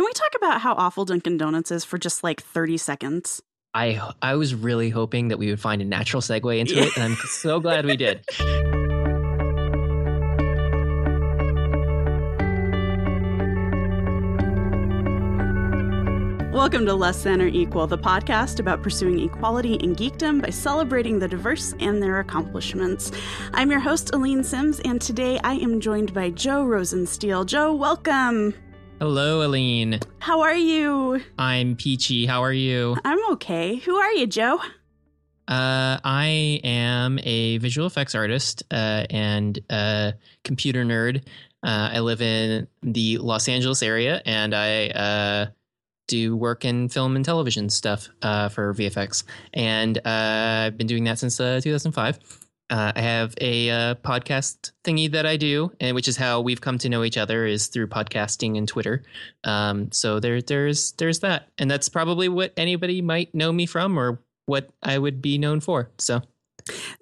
Can we talk about how awful Dunkin' Donuts is for just like 30 seconds? I was really hoping that we would find a natural segue into it, and I'm so glad we did. Welcome to Less Than or Equal, the podcast about pursuing equality in geekdom by celebrating the diverse and their accomplishments. I'm your host, Aline Sims, and today I am joined by Joe Rosenstiel. Joe, welcome. Hello, Aline. How are you? I'm peachy. How are you? I'm okay. Who are you, Joe? I am a visual effects artist and a computer nerd. I live in the Los Angeles area, and I... do work in film and television stuff for VFX, and I've been doing that since 2005. I have a podcast thingy that I do, and which is how we've come to know each other is through podcasting and Twitter. So there's that, and that's probably what anybody might know me from, or what I would be known for.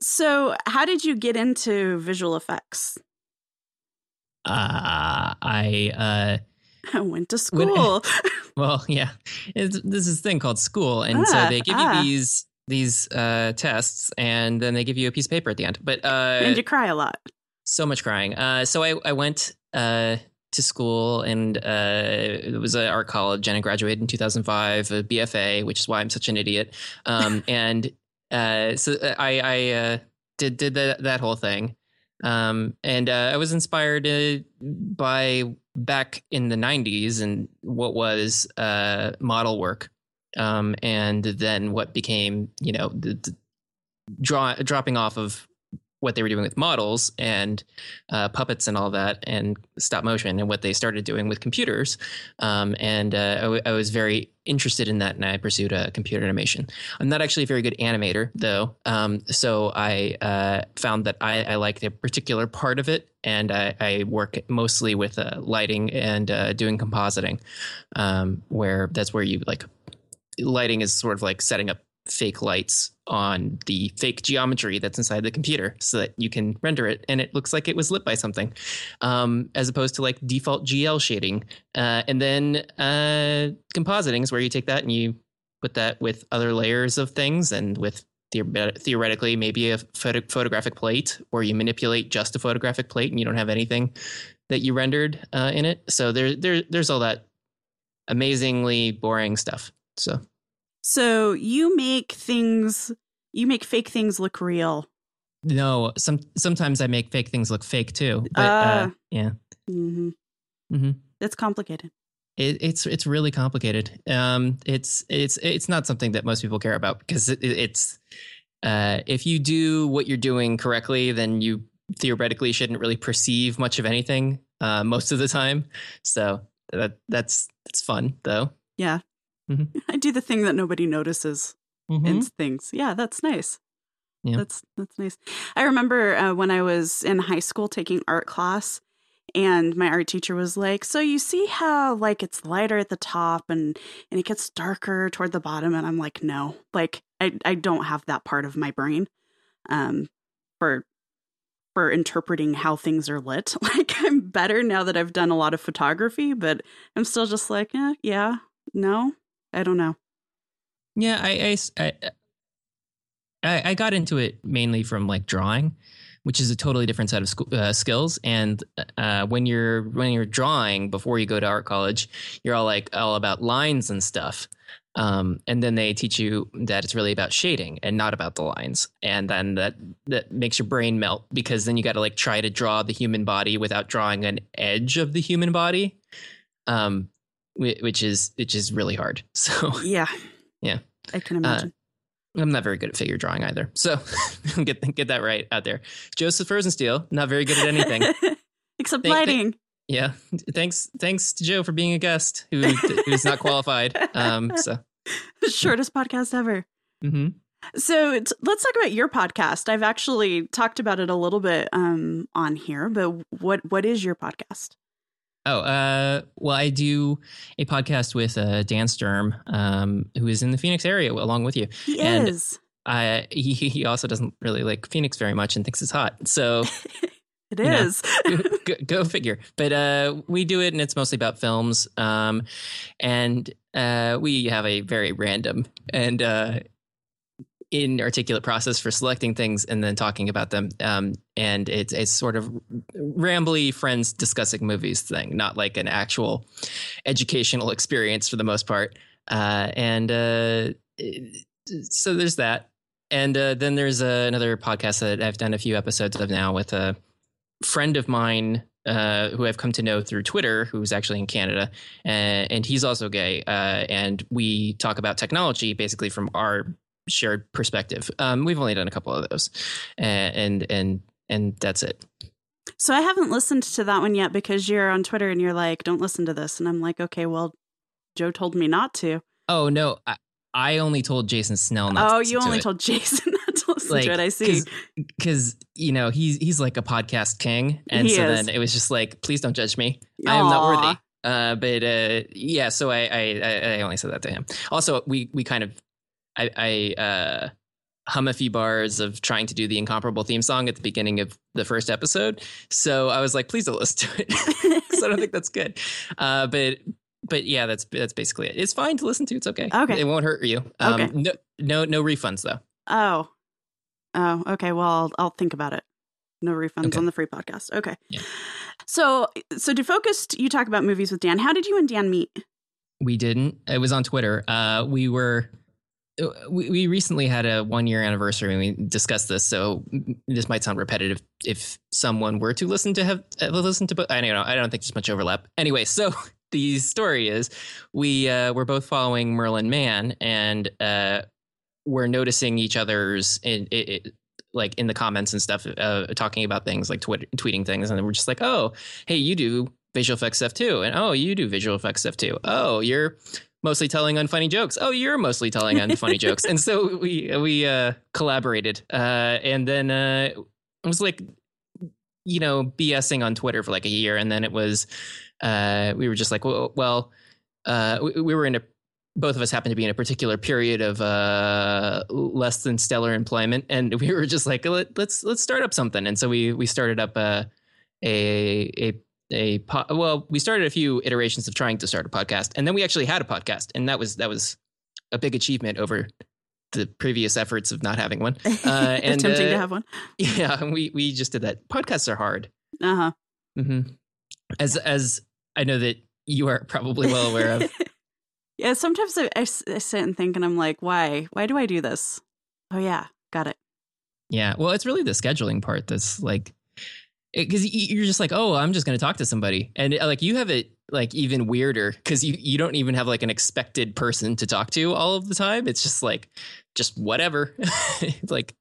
So how did you get into visual effects? I went to school. Well, yeah, this is a thing called school. And so they give you these tests, and then they give you a piece of paper at the end. But and you cry a lot. So much crying. So I went to school, and it was an art college, and I graduated in 2005, a BFA, which is why I'm such an idiot. And so I did that whole thing. And I was inspired by back in the 90s and what was model work, and then what became, you know, the dropping off of what they were doing with models and puppets and all that and stop motion, and what they started doing with computers. I was very interested in that, and I pursued computer animation. I'm not actually a very good animator, though. So I found that I liked a particular part of it, and I work mostly with lighting and doing compositing, where that's where you like lighting is sort of like setting up fake lights on the fake geometry that's inside the computer so that you can render it and it looks like it was lit by something, as opposed to like default GL shading. And then compositing is where you take that and you put that with other layers of things, and with theoretically maybe a photographic plate, or you manipulate just a photographic plate and you don't have anything that you rendered in it. So there's all that amazingly boring stuff. So you make fake things look real. No, sometimes I make fake things look fake too. But yeah. Mm-hmm. Mm-hmm. That's complicated. It's really complicated. It's not something that most people care about, because it's if you do what you're doing correctly, then you theoretically shouldn't really perceive much of anything most of the time. So that's fun though. Yeah. Mm-hmm. I do the thing that nobody notices in things. Yeah, that's nice. Yeah. That's nice. I remember when I was in high school taking art class, and my art teacher was like, so you see how like it's lighter at the top and it gets darker toward the bottom? And I'm like, no, like I don't have that part of my brain for interpreting how things are lit. Like, I'm better now that I've done a lot of photography, but I'm still just like, yeah, no. I don't know. Yeah, I got into it mainly from like drawing, which is a totally different set of skills. And when you're drawing before you go to art college, you're all about lines and stuff. And then they teach you that it's really about shading and not about the lines. And then that makes your brain melt, because then you got to like try to draw the human body without drawing an edge of the human body. Which is really hard. So yeah, I can imagine. I'm not very good at figure drawing either. So get that right out there. Joseph Rosenstiel, not very good at anything except lighting. Yeah, thanks to Joe for being a guest who's not qualified. So the shortest podcast ever. Mm-hmm. So let's talk about your podcast. I've actually talked about it a little bit on here, but what is your podcast? Oh, well, I do a podcast with Dan Sturm, who is in the Phoenix area along with you. He also doesn't really like Phoenix very much and thinks it's hot. So It is. Go figure. But we do it, and it's mostly about films. And we have a very random and inarticulate process for selecting things and then talking about them. And it's sort of rambly friends discussing movies thing, not like an actual educational experience for the most part. So there's that. And then there's another podcast that I've done a few episodes of now with a friend of mine who I've come to know through Twitter, who's actually in Canada, and he's also gay. And we talk about technology basically from our shared perspective. We've only done a couple of those, and that's it. So I haven't listened to that one yet because you're on Twitter and you're like, don't listen to this. And I'm like, okay, well, Joe told me not to. Oh, no. I only told Jason Snell not to listen to it. Oh, you only told Jason not to listen to it. I see. Because, you know, he's like a podcast king. And so then it was just like, please don't judge me. I am not worthy. So I only said that to him. Also, we kind of, I hum a few bars of trying to do the Incomparable theme song at the beginning of the first episode. So I was like, please don't listen to it. Because I don't think that's good. But yeah, that's basically it. It's fine to listen to. It's okay. Okay. It won't hurt you. Okay. No refunds though. Oh, okay. Well, I'll think about it. No refunds on the free podcast. Okay. Yeah. So DeFocused, you talk about movies with Dan. How did you and Dan meet? We didn't. It was on Twitter. We recently had a 1-year anniversary and we discussed this. So this might sound repetitive if someone were to listen to, but I don't know. I don't think there's much overlap. Anyway, so. The story is we were both following Merlin Mann and we're noticing each other's in the comments and stuff, talking about things like tweeting things. And then we're just like, oh, hey, you do visual effects stuff, too. And oh, you do visual effects stuff, too. Oh, you're mostly telling unfunny jokes. Oh, you're mostly telling unfunny jokes. And so we collaborated and then it was like, you know, BSing on Twitter for like a year. And then it was we were just like, we were in both of us happened to be in a particular period of less than stellar employment. And we were just like, let's start up something. And so we started up we started a few iterations of trying to start a podcast. And then we actually had a podcast. And that was a big achievement over the previous efforts of not having one. And attempting to have one. Yeah. We just did that. Podcasts are hard. Uh-huh. Mm-hmm. As I know that you are probably well aware of. Yeah. Sometimes I sit and think and I'm like, why do I do this? Oh yeah. Got it. Yeah. Well, it's really the scheduling part. That's like, because you're just like, oh, I'm just going to talk to somebody. And like, you have it like even weirder because you don't even have like an expected person to talk to all of the time. It's just like, just whatever, like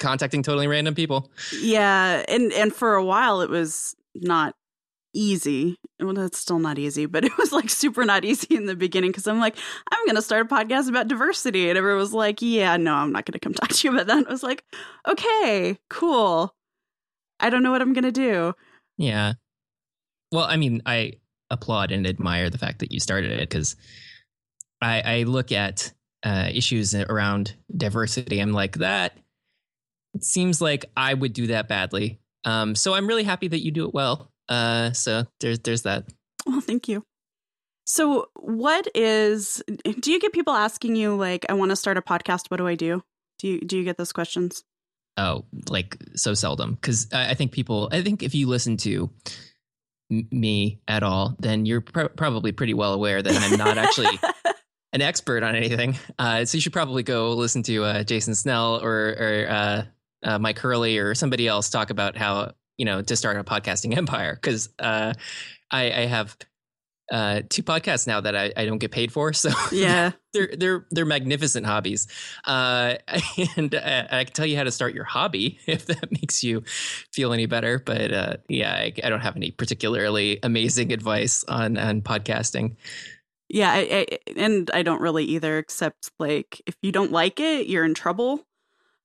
contacting totally random people. Yeah. And for a while it was not easy. Well, that's still not easy, but it was like super not easy in the beginning because I'm like, I'm going to start a podcast about diversity. And everyone was like, yeah, no, I'm not going to come talk to you about that. I was like, okay, cool. I don't know what I'm going to do. Yeah. Well, I mean, I applaud and admire the fact that you started it because I look at issues around diversity. I'm like, it seems like I would do that badly. So I'm really happy that you do it well. So there's that. Well, thank you. So do you get people asking you like, I want to start a podcast. What do I do? Do you get those questions? Oh, like so seldom. Cause I think if you listen to me at all, then you're probably pretty well aware that I'm not actually an expert on anything. So you should probably go listen to Jason Snell or Mike Hurley or somebody else talk about how, you know, to start a podcasting empire. Cause I have two podcasts now that I don't get paid for. So yeah, they're magnificent hobbies. And I can tell you how to start your hobby if that makes you feel any better. But I don't have any particularly amazing advice on podcasting. Yeah. And I don't really either, except like, if you don't like it, you're in trouble.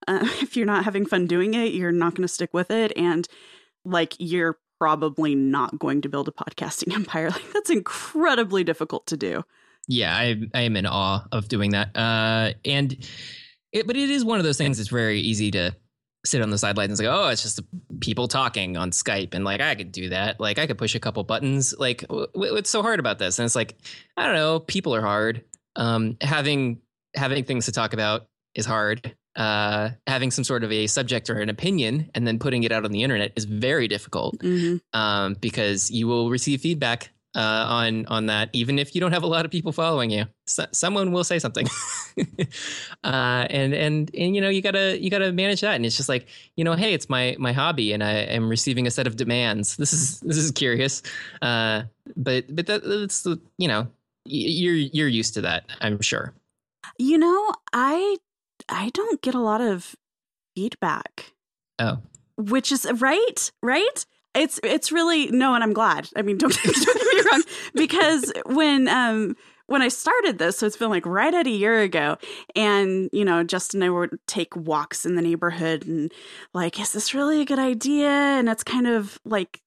If you're not having fun doing it, you're not going to stick with it. And like, you're probably not going to build a podcasting empire. Like, that's incredibly difficult to do. Yeah, I am in awe of doing that. But it is one of those things that's very easy to sit on the sidelines and go, oh, it's just people talking on Skype. And like, I could do that. Like, I could push a couple buttons. Like, what's so hard about this? And it's like, I don't know. People are hard. Having things to talk about is hard. Having some sort of a subject or an opinion and then putting it out on the internet is very difficult, because you will receive feedback on that, even if you don't have a lot of people following you. So, someone will say something, and you know, you gotta manage that. And it's just like, you know, hey, it's my hobby, and I am receiving a set of demands. This is curious, but that's, you know, you're used to that, I'm sure. You know, I don't get a lot of feedback. Oh, which is right. It's really no, and I'm glad. I mean, don't get me wrong, because when I started this, so it's been like right at a year ago, and you know, Justin and I would take walks in the neighborhood, and like, is this really a good idea? And it's kind of like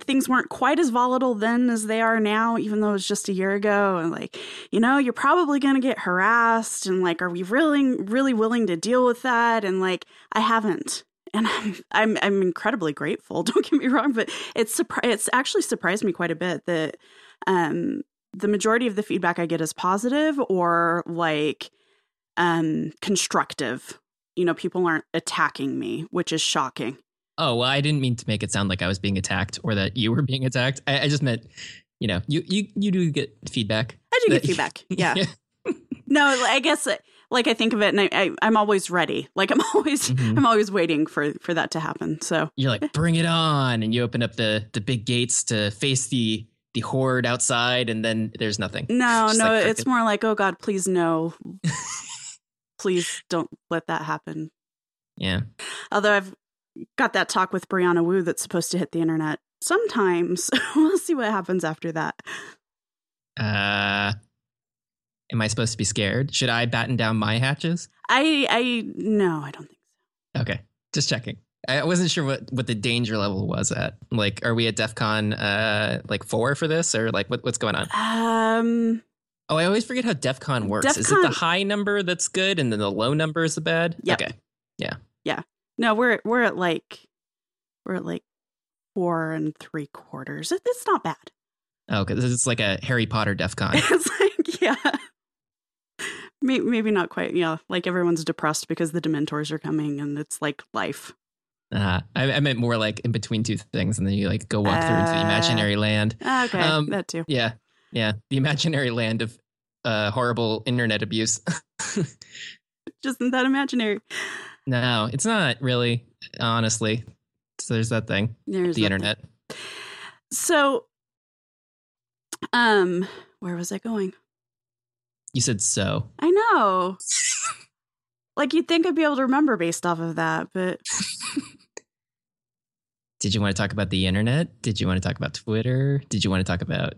things weren't quite as volatile then as they are now, even though it was just a year ago. And like, you know, you're probably going to get harassed, and like, are we really, really willing to deal with that? And like, I haven't. And I'm incredibly grateful. Don't get me wrong, but it's actually surprised me quite a bit that the majority of the feedback I get is positive or like constructive. You know, people aren't attacking me, which is shocking. Oh, well, I didn't mean to make it sound like I was being attacked or that you were being attacked. I just meant, you know, you do get feedback. I do get feedback. Yeah. No, I guess. Like, I think of it, and I'm always ready. Like, I'm always waiting for that to happen. So you're like, bring it on. And you open up the big gates to face the horde outside, and then there's nothing. No, like, it's more like, oh, God, please no. Please don't let that happen. Yeah. Although I've got that talk with Brianna Wu that's supposed to hit the internet sometimes. We'll see what happens after that. Am I supposed to be scared? Should I batten down my hatches? No, I don't think so. Okay, just checking. I wasn't sure what the danger level was at. Like, are we at DEF CON like 4 for this, or like what's going on? Oh, I always forget how DEF CON works. Is it the high number that's good, and then the low number is the bad? Yep. Okay, yeah. No, we're at like 4 3/4. It's not bad. Oh, because it's like a Harry Potter DEF CON. It's like, yeah. Maybe not quite. Yeah, like everyone's depressed because the Dementors are coming, and it's like life. I meant more like in between two things, and then you like go walk through into the imaginary land. Okay, that too. Yeah, the imaginary land of horrible internet abuse. Just isn't that imaginary? No, it's not really. Honestly, so there's that thing. There's the internet. Thing. So, where was I going? You said so. I know. Like, you'd think I'd be able to remember based off of that, but. Did you want to talk about the internet? Did you want to talk about Twitter? Did you want to talk about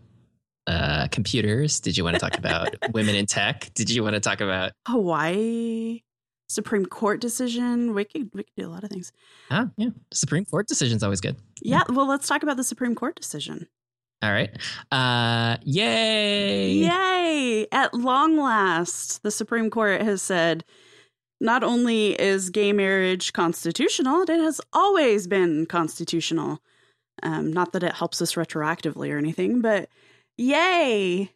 computers? Did you want to talk about women in tech? Did you want to talk about Hawaii? Supreme Court decision? We could do a lot of things. Ah, yeah. Supreme Court decision's always good. Yeah. Well, let's talk about the Supreme Court decision. All right. Yay. At long last, the Supreme Court has said not only is gay marriage constitutional, it has always been constitutional. Not that it helps us retroactively or anything, but yay.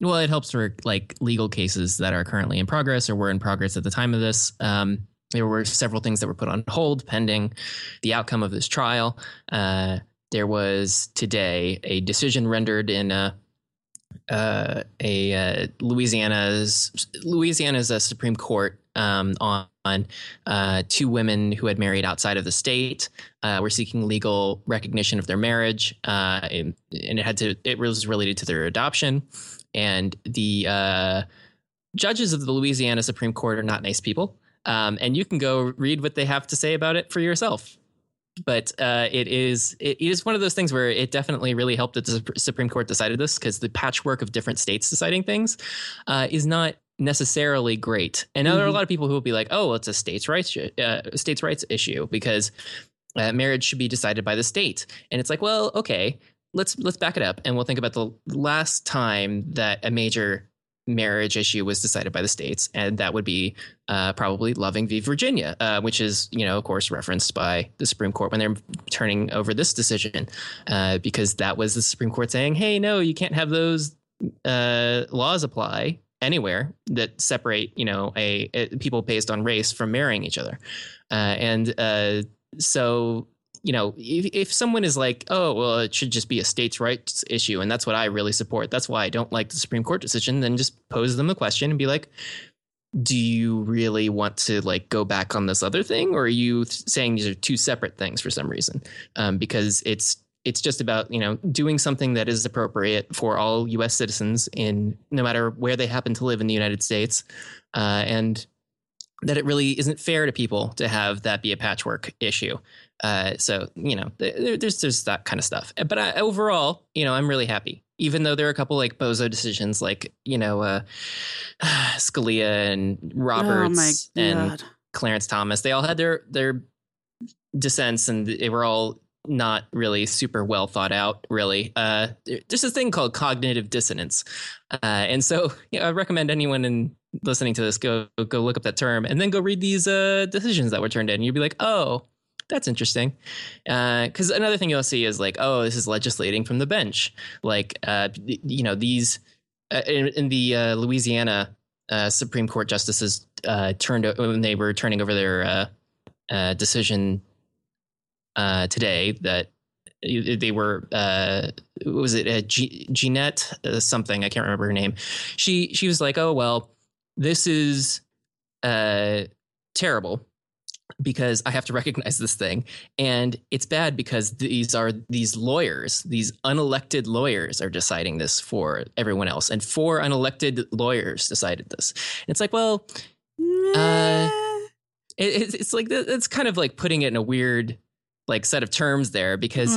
Well, it helps for like legal cases that are currently in progress or were in progress at the time of this. There were several things that were put on hold pending the outcome of this trial. There was today a decision rendered in Louisiana's Supreme Court on two women who had married outside of the state. Were seeking legal recognition of their marriage, and it was related to their adoption. And the judges of the Louisiana Supreme Court are not nice people, and you can go read what they have to say about it for yourself. But it is one of those things where it definitely really helped that the Supreme Court decided this, because the patchwork of different states deciding things is not necessarily great. And Now there are a lot of people who will be like, oh, well, it's a states' rights issue because marriage should be decided by the state. And it's like, well, OK, let's back it up. And we'll think about the last time that a major marriage issue was decided by the states, and that would be probably Loving v. Virginia, which is, you know, of course, referenced by the Supreme Court when they're turning over this decision, because that was the Supreme Court saying, hey, no, you can't have those laws apply anywhere that separate, you know, people based on race from marrying each other. So, you know, if someone is like, oh, well, it should just be a states' rights issue, and that's what I really support, that's why I don't like the Supreme Court decision, then just pose them the question and be like, do you really want to, like, go back on this other thing? Or are you saying these are two separate things for some reason? Because it's just about, you know, doing something that is appropriate for all U.S. citizens in no matter where they happen to live in the United States. And that it really isn't fair to people to have that be a patchwork issue. So, you know, there's that kind of stuff. But overall, you know, I'm really happy, even though there are a couple like bozo decisions like, you know, Scalia and Roberts and Clarence Thomas. They all had their dissents, and they were all not really super well thought out, really. There's this thing called cognitive dissonance. And so, you know, I recommend anyone listening to this, go look up that term and then go read these decisions that were turned in. You'd be like, oh, that's interesting. Because another thing you'll see is like, oh, this is legislating from the bench. Like, you know, these in the Louisiana Supreme Court justices when they were turning over their decision today, that they were was it Jeanette something? I can't remember her name. She was like, oh, well, this is terrible, because I have to recognize this thing. And it's bad because these unelected lawyers are deciding this for everyone else. And 4 unelected lawyers decided this. And it's like, well, it's like, it's kind of like putting it in a weird like set of terms there, because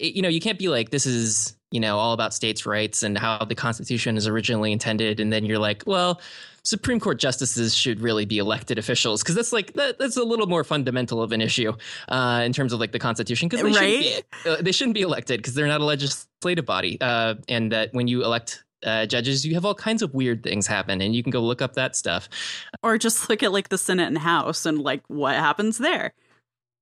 you know, you can't be like, this is, you know, all about states' rights and how the Constitution is originally intended. And then you're like, well, Supreme Court justices should really be elected officials, because that's like that's a little more fundamental of an issue in terms of like the Constitution, because they shouldn't be elected because they're not a legislative body. And that when you elect judges, you have all kinds of weird things happen, and you can go look up that stuff. Or just look at like the Senate and House and like what happens there.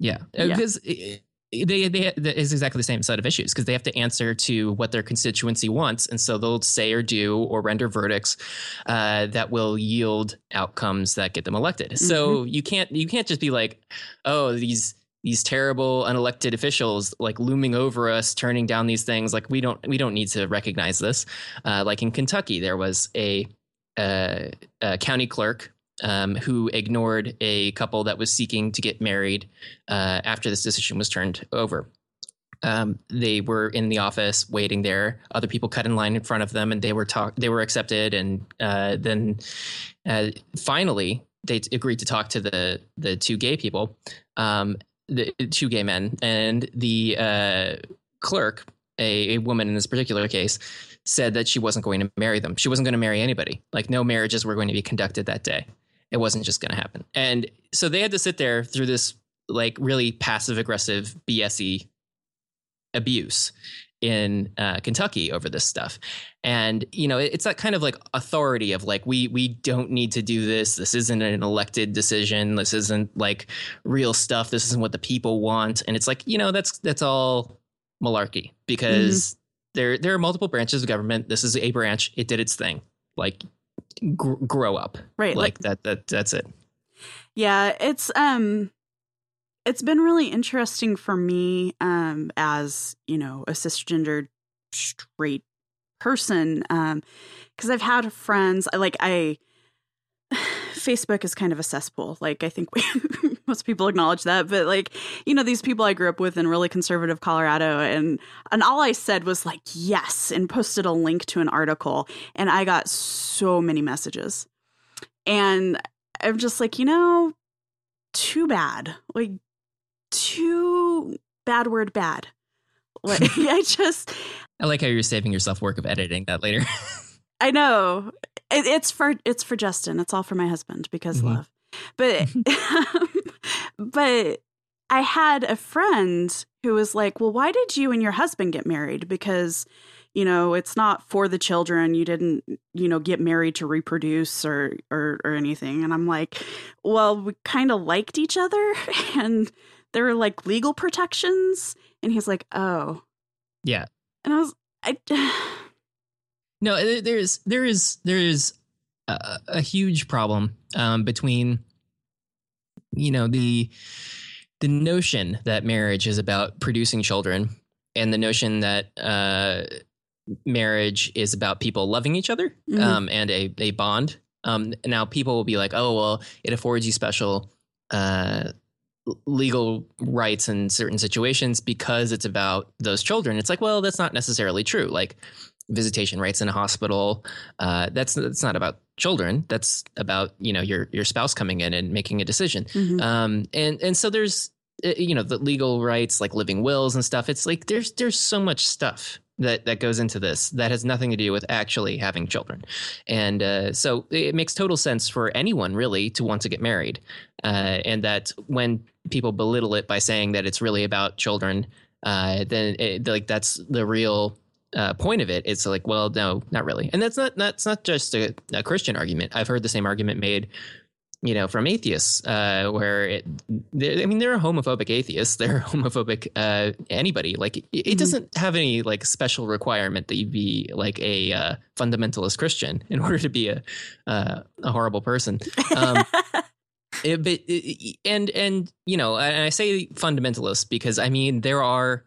Yeah, because it is exactly the same set of issues, because they have to answer to what their constituency wants. And so they'll say or do or render verdicts that will yield outcomes that get them elected. Mm-hmm. So you can't just be like, oh, these terrible unelected officials like looming over us, turning down these things, like we don't need to recognize this. Like in Kentucky, there was a county clerk who ignored a couple that was seeking to get married after this decision was turned over. They were in the office waiting there. Other people cut in line in front of them, and they were accepted. And then finally, they agreed to talk to the two gay people, the two gay men, and the clerk, a woman in this particular case, said that she wasn't going to marry them. She wasn't going to marry anybody. Like, no marriages were going to be conducted that day. It wasn't just going to happen. And so they had to sit there through this like really passive aggressive BS-y abuse in Kentucky over this stuff. And, you know, it's that kind of like authority of like, we don't need to do this. This isn't an elected decision. This isn't like real stuff. This isn't what the people want. And it's like, you know, that's all malarkey, because there are multiple branches of government. This is a branch. It did its thing. Like, grow up. Right. Like that's it. Yeah. It's been really interesting for me, as, you know, a cisgendered straight person. 'Cause I've had friends, Facebook is kind of a cesspool. Like, I think most people acknowledge that, but like, you know, these people I grew up with in really conservative Colorado, and all I said was like, yes, and posted a link to an article, and I got so many messages, and I'm just like, you know, too bad, like too bad word bad. Like, I like how you're saving yourself work of editing that later. I know it's for Justin. It's all for my husband, because love. But but I had a friend who was like, well, why did you and your husband get married? Because you know, it's not for the children. You didn't, you know, get married to reproduce or anything. And I'm like, well, we kind of liked each other and there were like legal protections. And he's like, oh. Yeah. And I no, there is a huge problem between, you know, the notion that marriage is about producing children and the notion that marriage is about people loving each other and a bond. Now people will be like, oh, well, it affords you special legal rights in certain situations because it's about those children. It's like, well, that's not necessarily true. Like visitation rights in a hospital. That's not about children. That's about, you know, your spouse coming in and making a decision. Mm-hmm. And so there's, you know, the legal rights, like living wills and stuff. It's like, there's so much stuff that goes into this that has nothing to do with actually having children. And so it makes total sense for anyone really to want to get married. And that when people belittle it by saying that it's really about children, then like that's the real point of it. It's like, well, no, not really. And that's not just a Christian argument. I've heard the same argument made, you know, from atheists, where I mean, there are homophobic atheists, there are homophobic anybody. Like it doesn't have any like special requirement that you be like a fundamentalist Christian in order to be a horrible person. But you know, I say fundamentalist because I mean there are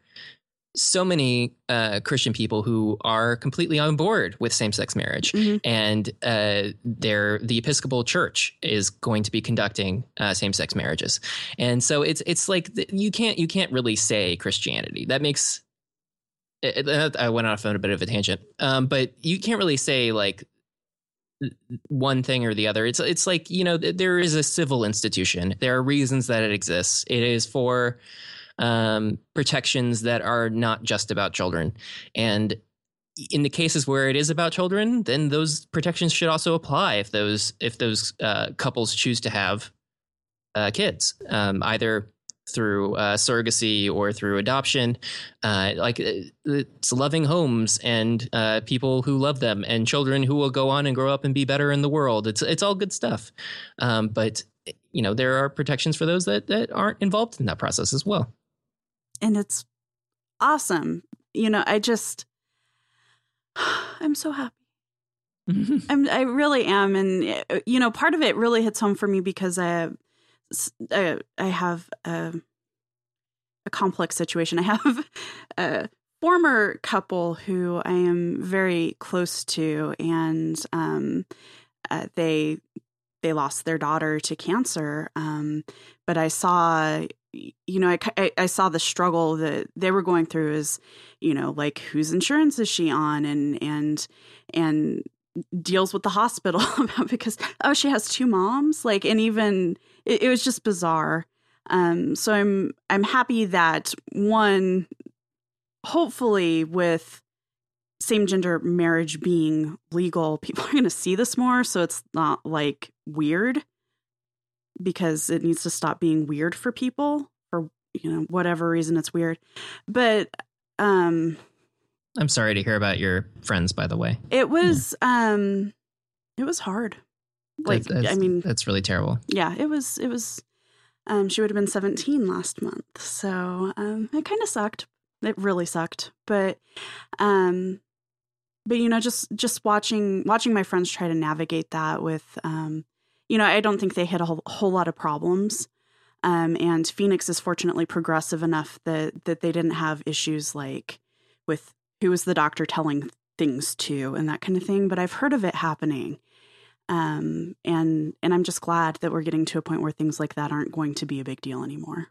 so many Christian people who are completely on board with same-sex marriage, and the Episcopal Church is going to be conducting same-sex marriages, and so it's like you can't really say Christianity. That makes I went off on a bit of a tangent, but you can't really say like one thing or the other. It's like, you know, there is a civil institution. There are reasons that it exists. It is for protections that are not just about children. And in the cases where it is about children, then those protections should also apply if those couples choose to have kids, either through surrogacy or through adoption. Like it's loving homes and people who love them and children who will go on and grow up and be better in the world. It's all good stuff. But you know, there are protections for those that aren't involved in that process as well. And it's awesome. You know, I'm so happy. Mm-hmm. I really am. And, you know, part of it really hits home for me because I have a complex situation. I have a former couple who I am very close to, and they lost their daughter to cancer. But I saw, you know, I saw the struggle that they were going through is, you know, like whose insurance is she on, and deals with the hospital because, oh, she has two moms. Like, and even it was just bizarre. So I'm happy that one, hopefully with same gender marriage being legal, people are going to see this more. So it's not like weird, because it needs to stop being weird for people for, you know, whatever reason it's weird. But I'm sorry to hear about your friends, by the way. It was hard. Like, I mean, that's really terrible. Yeah, it was, she would have been 17 last month. So it kind of sucked. It really sucked. But you know, just watching my friends try to navigate that with, you know, I don't think they hit a whole lot of problems. And Phoenix is fortunately progressive enough that they didn't have issues like with who was the doctor telling things to and that kind of thing. But I've heard of it happening. And I'm just glad that we're getting to a point where things like that aren't going to be a big deal anymore.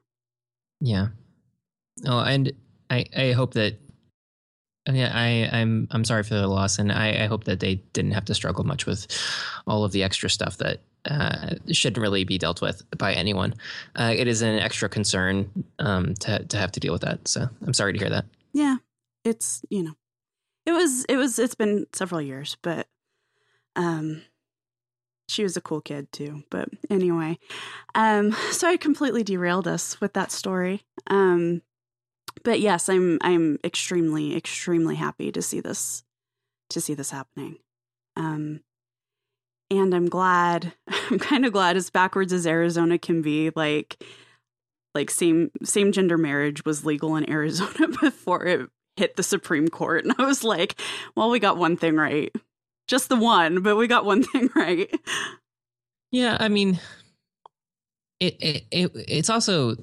Yeah. Oh, and I hope that. Yeah, I'm sorry for their loss, and I hope that they didn't have to struggle much with all of the extra stuff that shouldn't really be dealt with by anyone. It is an extra concern to have to deal with that. So I'm sorry to hear that. Yeah, it's, you know, it's been several years, but she was a cool kid too. But anyway, so I completely derailed us with that story. But yes, I'm extremely, extremely happy to see this happening. And I'm kind of glad as backwards as Arizona can be, like same gender marriage was legal in Arizona before it hit the Supreme Court. And I was like, well, we got one thing right. Just the one, but we got one thing right. Yeah, I mean, it's also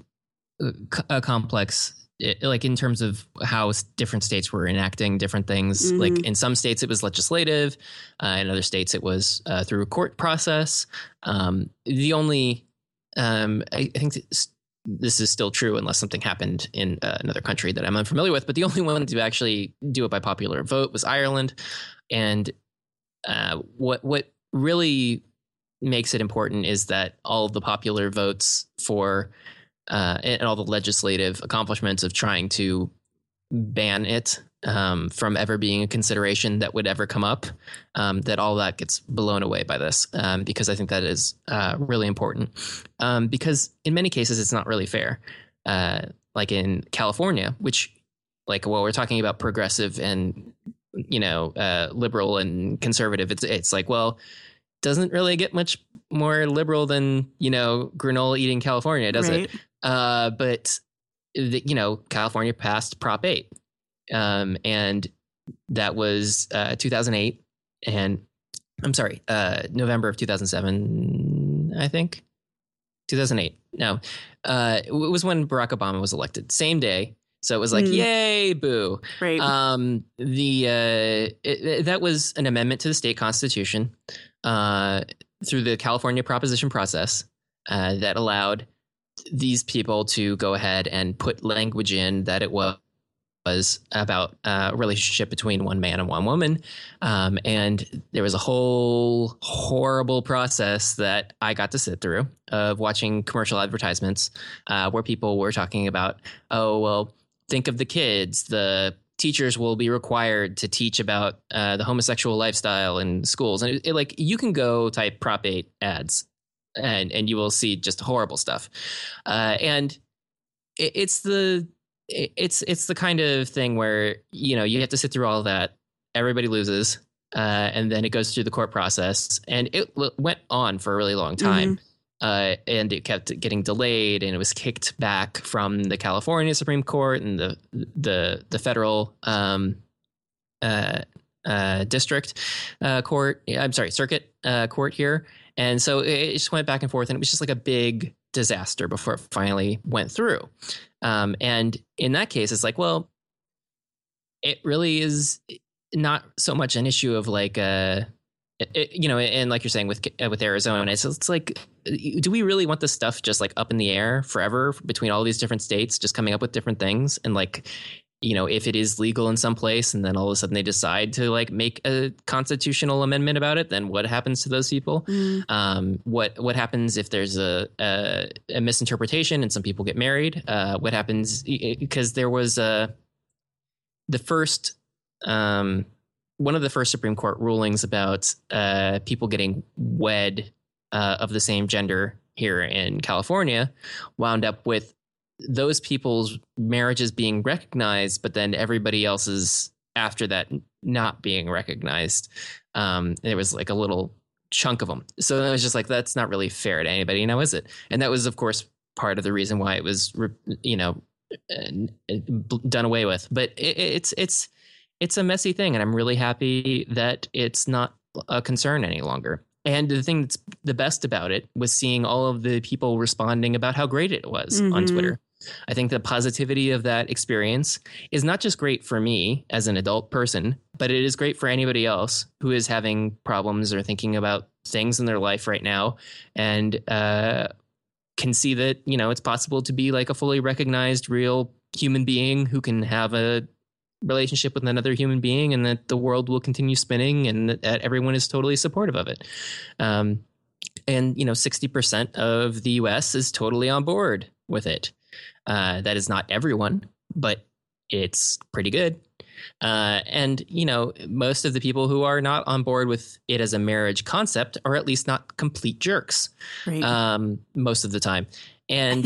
a complex, like in terms of how different states were enacting different things. Mm-hmm. Like in some states it was legislative, in other states it was through a court process. The only, I think this is still true unless something happened in another country that I'm unfamiliar with, but the only one to actually do it by popular vote was Ireland. And what really makes it important is that all of the popular votes for and all the legislative accomplishments of trying to ban it from ever being a consideration that would ever come up, that all that gets blown away by this, because I think that is really important, because in many cases it's not really fair, like in California, which, like, while we're talking about progressive and, you know, liberal and conservative, it's like, well, doesn't really get much more liberal than, you know, granola eating California, does right. it? But, you know, California passed Prop 8. And that was 2008. And I'm sorry, November of 2007, I think. 2008. No, it was when Barack Obama was elected. Same day. So it was like, yay, boo. Right. That was an amendment to the state constitution through the California proposition process that allowed these people to go ahead and put language in that it was about a relationship between one man and one woman. And there was a whole horrible process that I got to sit through of watching commercial advertisements where people were talking about, oh, well, think of the kids. The teachers will be required to teach about the homosexual lifestyle in schools. And like, you can go type Prop 8 ads and you will see just horrible stuff. And it's the kind of thing where, you know, you have to sit through all of that. Everybody loses. And then it goes through the court process, and it went on for a really long time. Mm-hmm. And it kept getting delayed, and it was kicked back from the California Supreme Court and the federal district court. I'm sorry, circuit court here. And so it just went back and forth, and it was just like a big disaster before it finally went through. And in that case, it's like, well, it really is not so much an issue of like you know, and like you're saying with Arizona, it's like, do we really want this stuff just like up in the air forever between all these different states just coming up with different things? And like, you know, if it is legal in some place and then all of a sudden they decide to like make a constitutional amendment about it, then what happens to those people? Mm. What happens if there's a misinterpretation and some people get married? What happens? Because there was one of the first Supreme Court rulings about people getting wed of the same gender here in California wound up with those people's marriages being recognized, but then everybody else's after that not being recognized. There was like a little chunk of them. So then I was just like, that's not really fair to anybody now, is it? And that was, of course, part of the reason why it was, you know, done away with. But it's a messy thing, and I'm really happy that it's not a concern any longer. And the thing that's the best about it was seeing all of the people responding about how great it was mm-hmm. on Twitter. I think the positivity of that experience is not just great for me as an adult person, but it is great for anybody else who is having problems or thinking about things in their life right now, and can see that, you know, it's possible to be like a fully recognized real human being who can have a relationship with another human being, and that the world will continue spinning, and that everyone is totally supportive of it. And, you know, 60% of the US is totally on board with it. That is not everyone, but it's pretty good. And, you know, most of the people who are not on board with it as a marriage concept are at least not complete jerks, right. Most of the time. And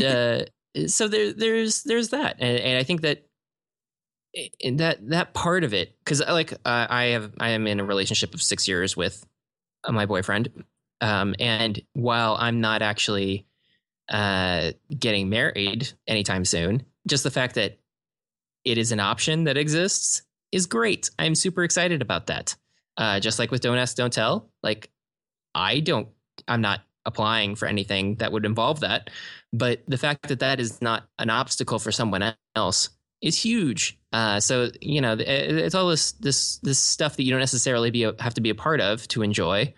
so there's that. And I think that and that part of it, because like I am in a relationship of 6 years with my boyfriend, and while I'm not actually getting married anytime soon, just the fact that it is an option that exists is great. I'm super excited about that. Just like with Don't Ask, Don't Tell, like I'm not applying for anything that would involve that. But the fact that that is not an obstacle for someone else is huge. So, you know, it's all this stuff that you don't necessarily have to be a part of to enjoy,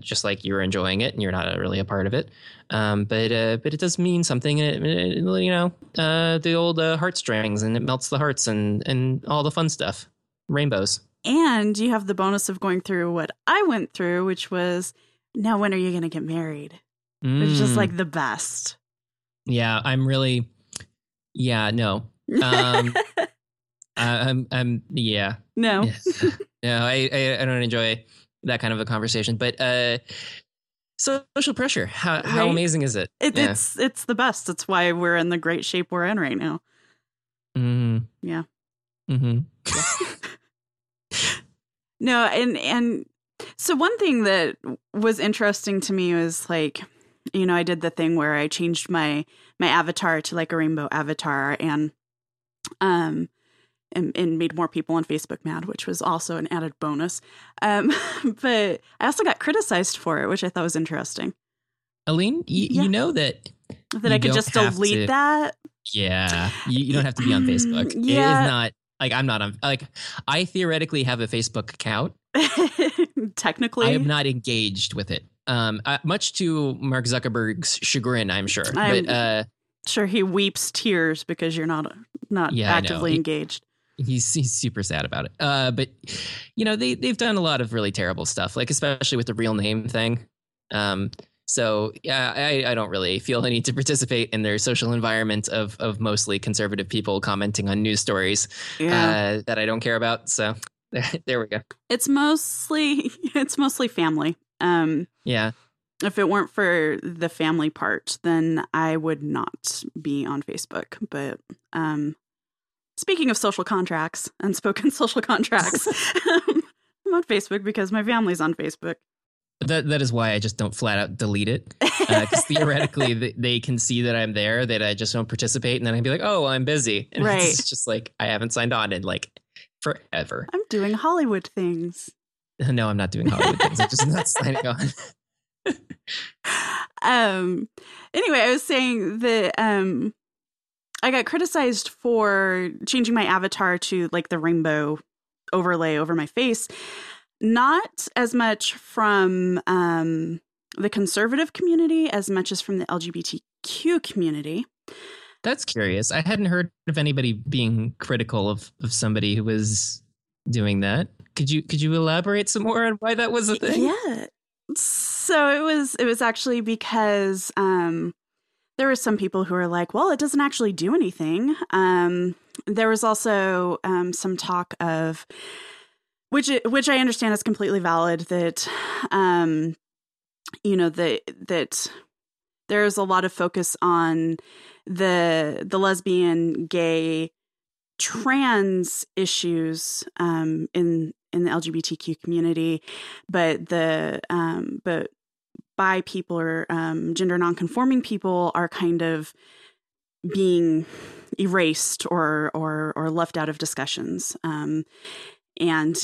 just like you're enjoying it and you're not really a part of it. But it does mean something, and it, you know, the old heartstrings, and it melts the hearts and all the fun stuff. Rainbows. And you have the bonus of going through what I went through, which was, now when are you going to get married? Which is just like the best. Yeah, I'm really. Yeah, no. I'm. Yeah. No. No, I don't enjoy that kind of a conversation. But social pressure. How amazing is it? It's the best. It's why we're in the great shape we're in right now. Mm-hmm. Yeah. Mm-hmm. No, and so one thing that was interesting to me was, like, you know, I did the thing where I changed my avatar to like a rainbow avatar and made more people on Facebook mad, which was also an added bonus. But I also got criticized for it, which I thought was interesting. Aline, you know that I could just delete that. Yeah, you don't have to be on Facebook. Yeah. It is not. Like, I'm not on, like, I theoretically have a Facebook account. Technically. I am not engaged with it. Much to Mark Zuckerberg's chagrin, I'm sure. But sure he weeps tears because you're not actively engaged. He's super sad about it. But, you know, they've done a lot of really terrible stuff, like especially with the real name thing. So, yeah, I don't really feel I need to participate in their social environment of mostly conservative people commenting on news stories that I don't care about. So there we go. It's mostly family. Yeah. If it weren't for the family part, then I would not be on Facebook. But speaking of social contracts, unspoken social contracts, I'm on Facebook because my family's on Facebook. That is why I just don't flat out delete it, because theoretically they can see that I'm there, that I just don't participate. And then I'd be like, oh, well, I'm busy. And right. It's just like I haven't signed on in like forever. I'm doing Hollywood things. No, I'm not doing Hollywood things. I'm just not signing on. Anyway, I was saying that I got criticized for changing my avatar to like the rainbow overlay over my face. Not as much from the conservative community as much as from the LGBTQ community. That's curious. I hadn't heard of anybody being critical of somebody who was doing that. Could you elaborate some more on why that was a thing? Yeah. So it was actually because there were some people who were like, well, it doesn't actually do anything. There was also some talk of, which I understand is completely valid, that, you know, that there is a lot of focus on the lesbian, gay, trans issues in the LGBTQ community, but but bi people or gender nonconforming people are kind of being erased or left out of discussions. And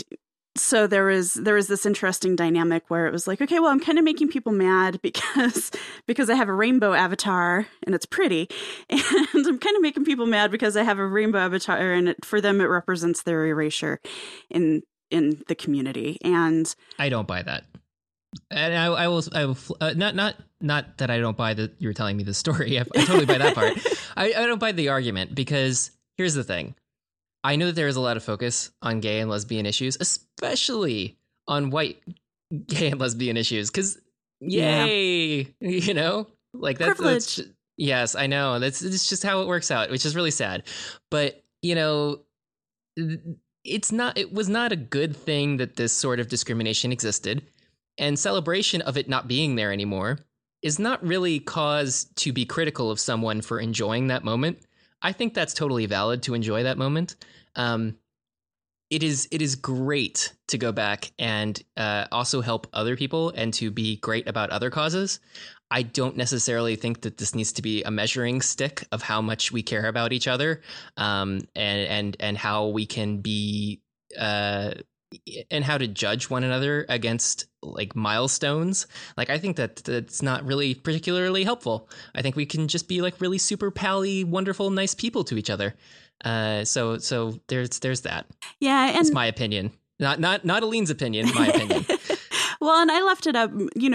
so there was this interesting dynamic where it was like, okay, well, I'm kind of making people mad because I have a rainbow avatar and it's pretty, and I'm kind of making people mad because I have a rainbow avatar and for them it represents their erasure in the community. And I don't buy that. And I will not that I don't buy that you're telling me the story. I totally buy that part. I don't buy the argument, because here's the thing. I know that there is a lot of focus on gay and lesbian issues, especially on white gay and lesbian issues, because, yay, you know, like privilege. That's yes, I know. It's just how it works out, which is really sad. But, you know, it was not a good thing that this sort of discrimination existed, and celebration of it not being there anymore is not really cause to be critical of someone for enjoying that moment. I think that's totally valid to enjoy that moment. It is great to go back and also help other people and to be great about other causes. I don't necessarily think that this needs to be a measuring stick of how much we care about each other, and how we can be and how to judge one another against like milestones. Like, I think that that's not really particularly helpful. I think we can just be like really super pally, wonderful, nice people to each other. So there's that. Yeah. And it's my opinion, not Aline's opinion, my opinion. Well, and I left it up,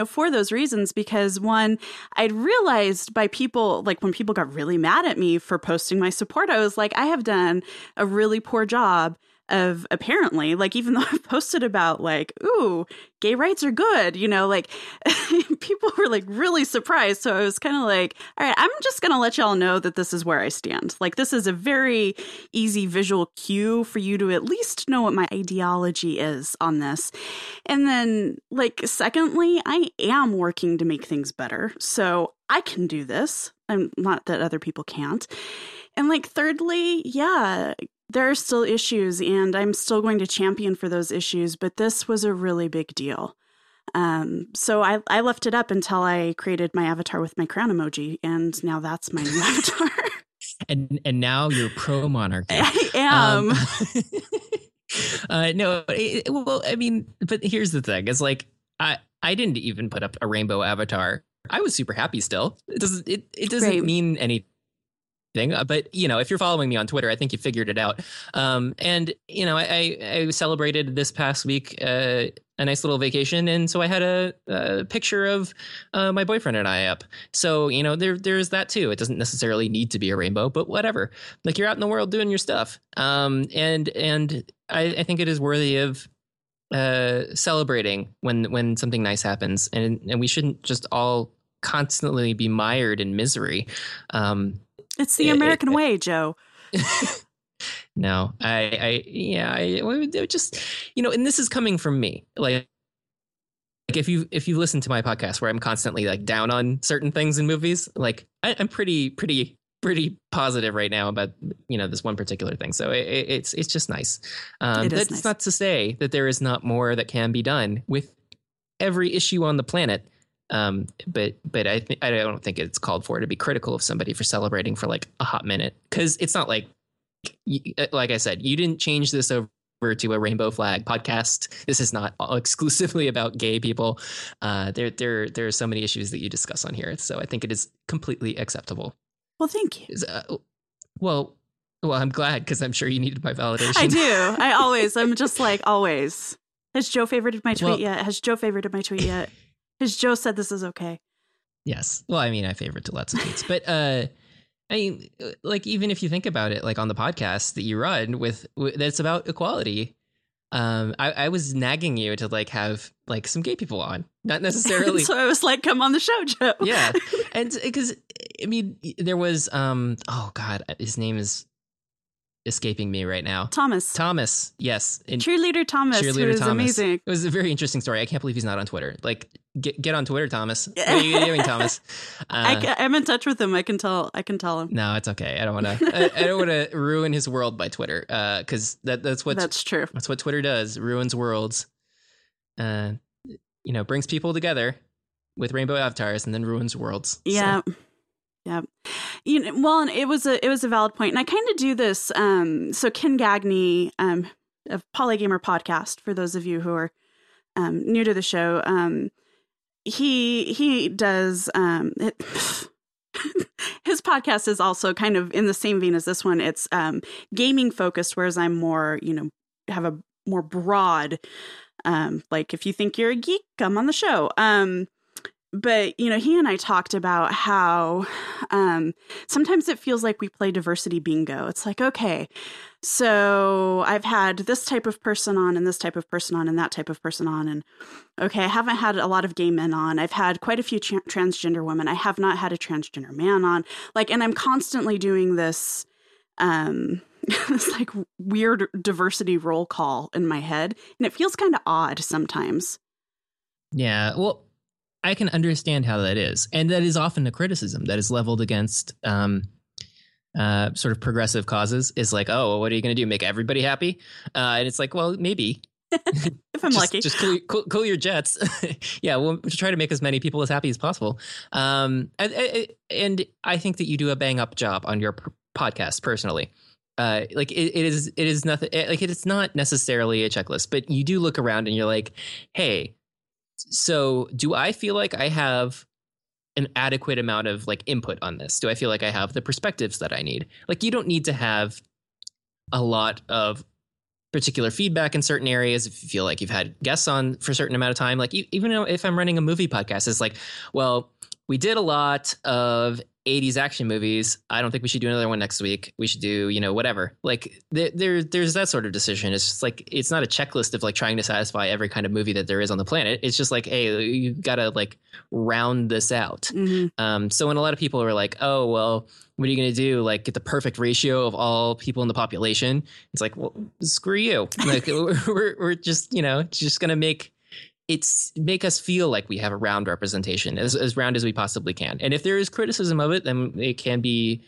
for those reasons, because one, I'd realized by people, like when people got really mad at me for posting my support, I was like, I have done a really poor job of apparently, like, even though I've posted about like, ooh, gay rights are good, like people were like really surprised. So I was kind of like, all right, I'm just going to let y'all know that this is where I stand. Like, this is a very easy visual cue for you to at least know what my ideology is on this. And then, like, secondly, I am working to make things better. So I can do this. I'm not that other people can't. And like, thirdly, yeah, there are still issues, and I'm still going to champion for those issues, but this was a really big deal. So I left it up until I created my avatar with my crown emoji, and now that's my new avatar. And now you're pro-monarchy. I am. But here's the thing. It's like, I didn't even put up a rainbow avatar. I was super happy still. It doesn't right. mean anything. But, if you're following me on Twitter, I think you figured it out. I celebrated this past week a nice little vacation. And so I had a picture of my boyfriend and I up. So, there's that, too. It doesn't necessarily need to be a rainbow, but whatever. Like, you're out in the world doing your stuff. And I think it is worthy of celebrating when something nice happens. And we shouldn't just all constantly be mired in misery. It's the American way, Joe. No, I just, and this is coming from me. Like if you listen to my podcast where I'm constantly like down on certain things in movies, like I'm pretty positive right now about, this one particular thing. So it's just nice. That's nice. Not to say that there is not more that can be done with every issue on the planet. But I don't think it's called for to be critical of somebody for celebrating for like a hot minute, because it's not like I said, you didn't change this over to a rainbow flag podcast. This is not exclusively about gay people. There are so many issues that you discuss on here, so I think it is completely acceptable. Well, thank you. Well, I'm glad, because I'm sure you needed my validation. I do. I always. I'm just like always. Has Joe favorited my tweet yet? Has Joe favorited my tweet yet? Because Joe said this is okay. Yes. Well, I mean, I favorite lots of tweets. But even if you think about it, like on the podcast that you run with that's about equality. I was nagging you to like have like some gay people on, not necessarily. So I was like, come on the show, Joe. Yeah. And because, I mean, there was oh, God, his name is escaping me right now. Thomas. Yes. And cheerleader Thomas. Amazing. It was a very interesting story. I can't believe he's not on Twitter. Like, get on Twitter, Thomas. What are you doing, Thomas? I'm in touch with him. I can tell him. No, it's okay. I don't want to ruin his world by Twitter. Cause that's true. That's what Twitter does. Ruins worlds. Brings people together with rainbow avatars and then ruins worlds. Yeah. So. Yeah. Well, and it was a valid point. And I kind of do this. So Ken Gagne of Polygamer Podcast, for those of you who are new to the show, he does his podcast is also kind of in the same vein as this one. It's gaming focused, whereas I'm more, have a more broad like, if you think you're a geek, come on the show. But, he and I talked about how sometimes it feels like we play diversity bingo. It's like, okay, so I've had this type of person on and this type of person on and that type of person on. And, okay, I haven't had a lot of gay men on. I've had quite a few transgender women. I have not had a transgender man on. Like, and I'm constantly doing this this like weird diversity roll call in my head. And it feels kind of odd sometimes. Yeah, well, I can understand how that is. And that is often a criticism that is leveled against sort of progressive causes is like, oh, well, what are you going to do? Make everybody happy? And it's like, well, maybe. If I'm lucky. Just cool your jets. Yeah, we'll try to make as many people as happy as possible. And I think that you do a bang up job on your podcast personally. Like it is nothing, like it's not necessarily a checklist, but you do look around and you're like, hey, so do I feel like I have an adequate amount of like input on this? Do I feel like I have the perspectives that I need? Like you don't need to have a lot of particular feedback in certain areas. If you feel like you've had guests on for a certain amount of time, like even if I'm running a movie podcast, it's like, well, we did a lot of 80s action movies. I don't think we should do another one next week. We should do, you know, whatever. Like there's that sort of decision. It's just like, it's not a checklist of like trying to satisfy every kind of movie that there is on the planet. It's just like, hey, you gotta like round this out. Mm-hmm. So when a lot of people are like, oh, well, what are you going to do? Like get the perfect ratio of all people in the population. It's like, well, screw you. Like we're just, you know, just going to make us feel like we have a round representation, as round as we possibly can. And if there is criticism of it, then it can be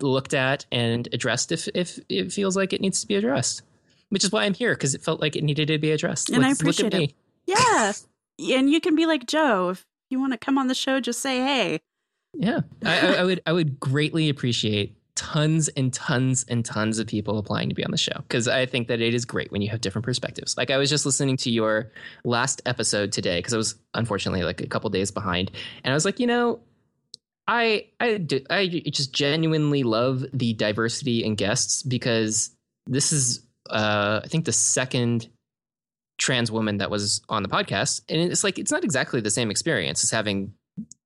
looked at and addressed if it feels like it needs to be addressed, which is why I'm here, because it felt like it needed to be addressed. And I appreciate it. Yeah. And you can be like, Joe, if you want to come on the show, just say, hey. Yeah, I would greatly appreciate tons and tons and tons of people applying to be on the show, because I think that it is great when you have different perspectives. Like I was just listening to your last episode today, because I was unfortunately like a couple days behind, and I was like, you know, I just genuinely love the diversity in guests, because this is I think the second trans woman that was on the podcast, and it's like it's not exactly the same experience as having,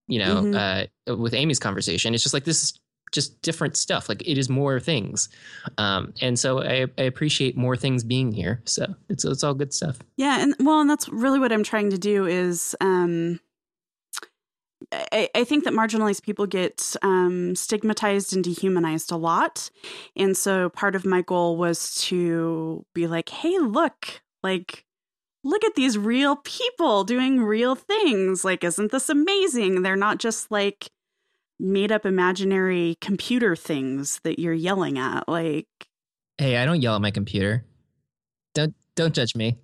you know, mm-hmm. With Amy's conversation. It's just like this is just different stuff. Like it is more things. And so I appreciate more things being here. So it's all good stuff. Yeah. And that's really what I'm trying to do is I think that marginalized people get stigmatized and dehumanized a lot. And so part of my goal was to be like, hey, look at these real people doing real things. Like, isn't this amazing? They're not just like made up imaginary computer things that you're yelling at. Like, hey, I don't yell at my computer. Don't judge me.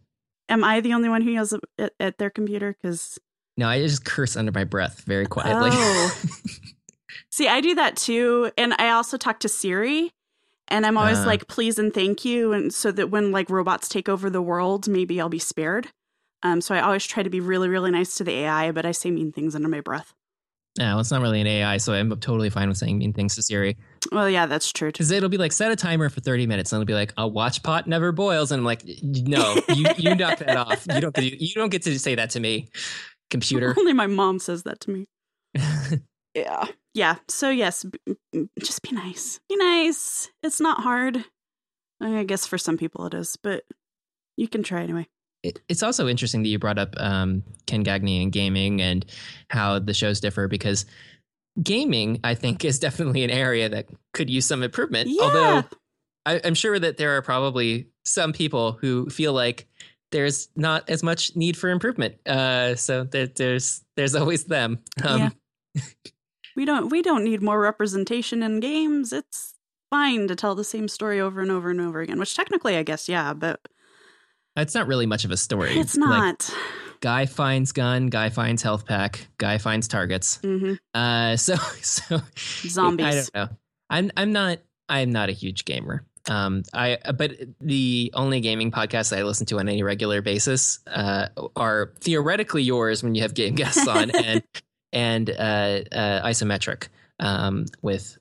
Am I the only one who yells at their computer? Because no, I just curse under my breath very quietly. Oh. See, I do that too. And I also talk to Siri. And I'm always like, please and thank you. And so that when like robots take over the world, maybe I'll be spared. So I always try to be really, really nice to the AI, but I say mean things under my breath. Yeah, well, it's not really an AI, so I'm totally fine with saying mean things to Siri. Well, yeah, that's true. Because it'll be like, set a timer for 30 minutes, and it'll be like, a watch pot never boils. And I'm like, no, you knock that off. You don't get to say that to me, computer. Only my mom says that to me. Yeah. Yeah. So yes, just be nice. Be nice. It's not hard. I guess for some people it is, but you can try anyway. It's also interesting that you brought up Ken Gagne and gaming and how the shows differ, because gaming, I think, is definitely an area that could use some improvement. Yeah. Although I'm sure that there are probably some people who feel like there's not as much need for improvement. So there's always them. Yeah. We don't need more representation in games. It's fine to tell the same story over and over and over again, which technically, I guess, yeah, but it's not really much of a story. It's not. Like, guy finds gun, guy finds health pack, guy finds targets. Mm-hmm. So zombies. I don't know. I'm not a huge gamer. But the only gaming podcasts I listen to on any regular basis are theoretically yours when you have game guests on, and Isometric with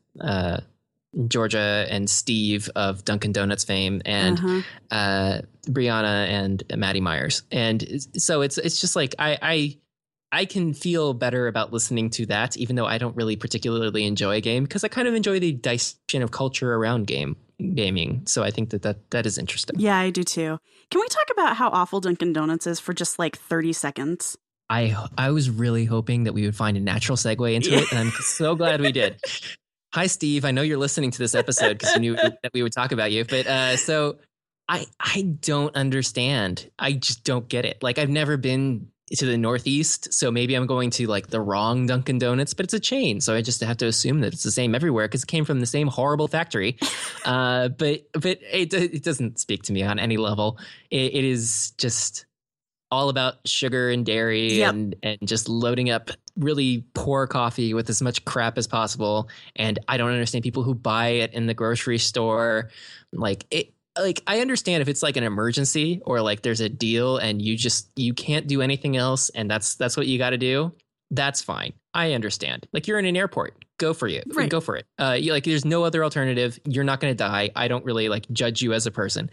Georgia and Steve of Dunkin' Donuts fame, and Brianna and Maddie Myers. And so it's just like I can feel better about listening to that, even though I don't really particularly enjoy a game, because I kind of enjoy the dissection of culture around gaming. So I think that is interesting. Yeah, I do too. Can we talk about how awful Dunkin' Donuts is for just like 30 seconds? I was really hoping that we would find a natural segue into it, and I'm so glad we did. Hi, Steve. I know you're listening to this episode because you knew that we would talk about you. But so I don't understand. I just don't get it. Like, I've never been to the Northeast, so maybe I'm going to like the wrong Dunkin' Donuts, but it's a chain, so I just have to assume that it's the same everywhere because it came from the same horrible factory. But it doesn't speak to me on any level. It is just all about sugar and dairy and just loading up really poor coffee with as much crap as possible. And I don't understand people who buy it in the grocery store. Like I understand if it's like an emergency or like there's a deal and you can't do anything else and that's what you got to do. That's fine. I understand. Like you're in an airport. Go for it. Right. Go for it. There's no other alternative. You're not going to die. I don't really like judge you as a person.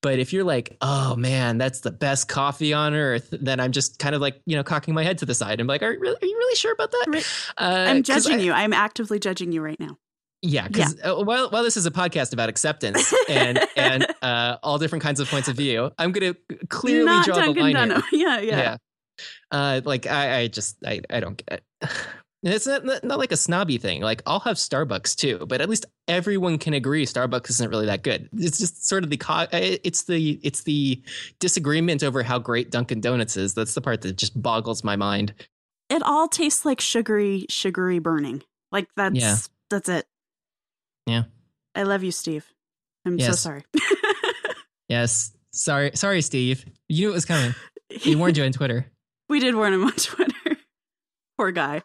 But if you're like, oh man, that's the best coffee on earth, then I'm just kind of like, cocking my head to the side. I'm like, are you really sure about that? Right. I'm judging you. I'm actively judging you right now. Yeah, because while this is a podcast about acceptance and all different kinds of points of view, I'm going to clearly not draw the line here. Yeah. I don't get it. And it's not like a snobby thing. Like I'll have Starbucks too, but at least everyone can agree Starbucks isn't really that good. It's just sort of the disagreement over how great Dunkin' Donuts is. That's the part that just boggles my mind. It all tastes like sugary burning. Like that's it. Yeah. I love you, Steve. I'm so sorry. Yes. Sorry, Steve. You knew it was coming. We warned you on Twitter. We did warn him on Twitter. Poor guy.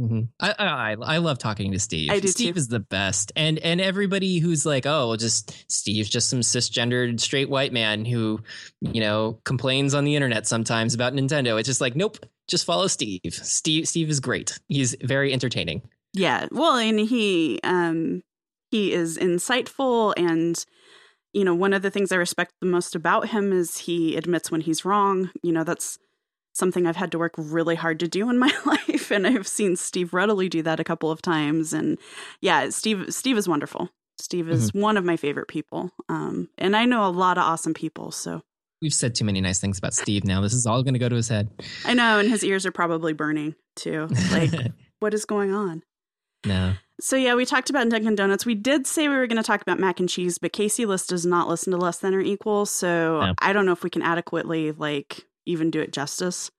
Mm-hmm. I love talking to Steve. I do Steve too. Is the best. And everybody who's like, oh, well, Steve's just some cisgendered straight white man who, complains on the internet sometimes about Nintendo. It's just like, nope, just follow Steve. Steve is great. He's very entertaining. Yeah. Well, and he is insightful, and one of the things I respect the most about him is he admits when he's wrong. That's something I've had to work really hard to do in my life, and I've seen Steve Rudley do that a couple of times. And yeah, Steve is wonderful. Steve is one of my favorite people, and I know a lot of awesome people. So we've said too many nice things about Steve now. This is all going to go to his head. I know, and his ears are probably burning too. Like, what is going on? No. So yeah, we talked about Dunkin' Donuts. We did say we were going to talk about mac and cheese, but Casey does not listen to Less Than or Equal, so no. I don't know if we can adequately even do it justice.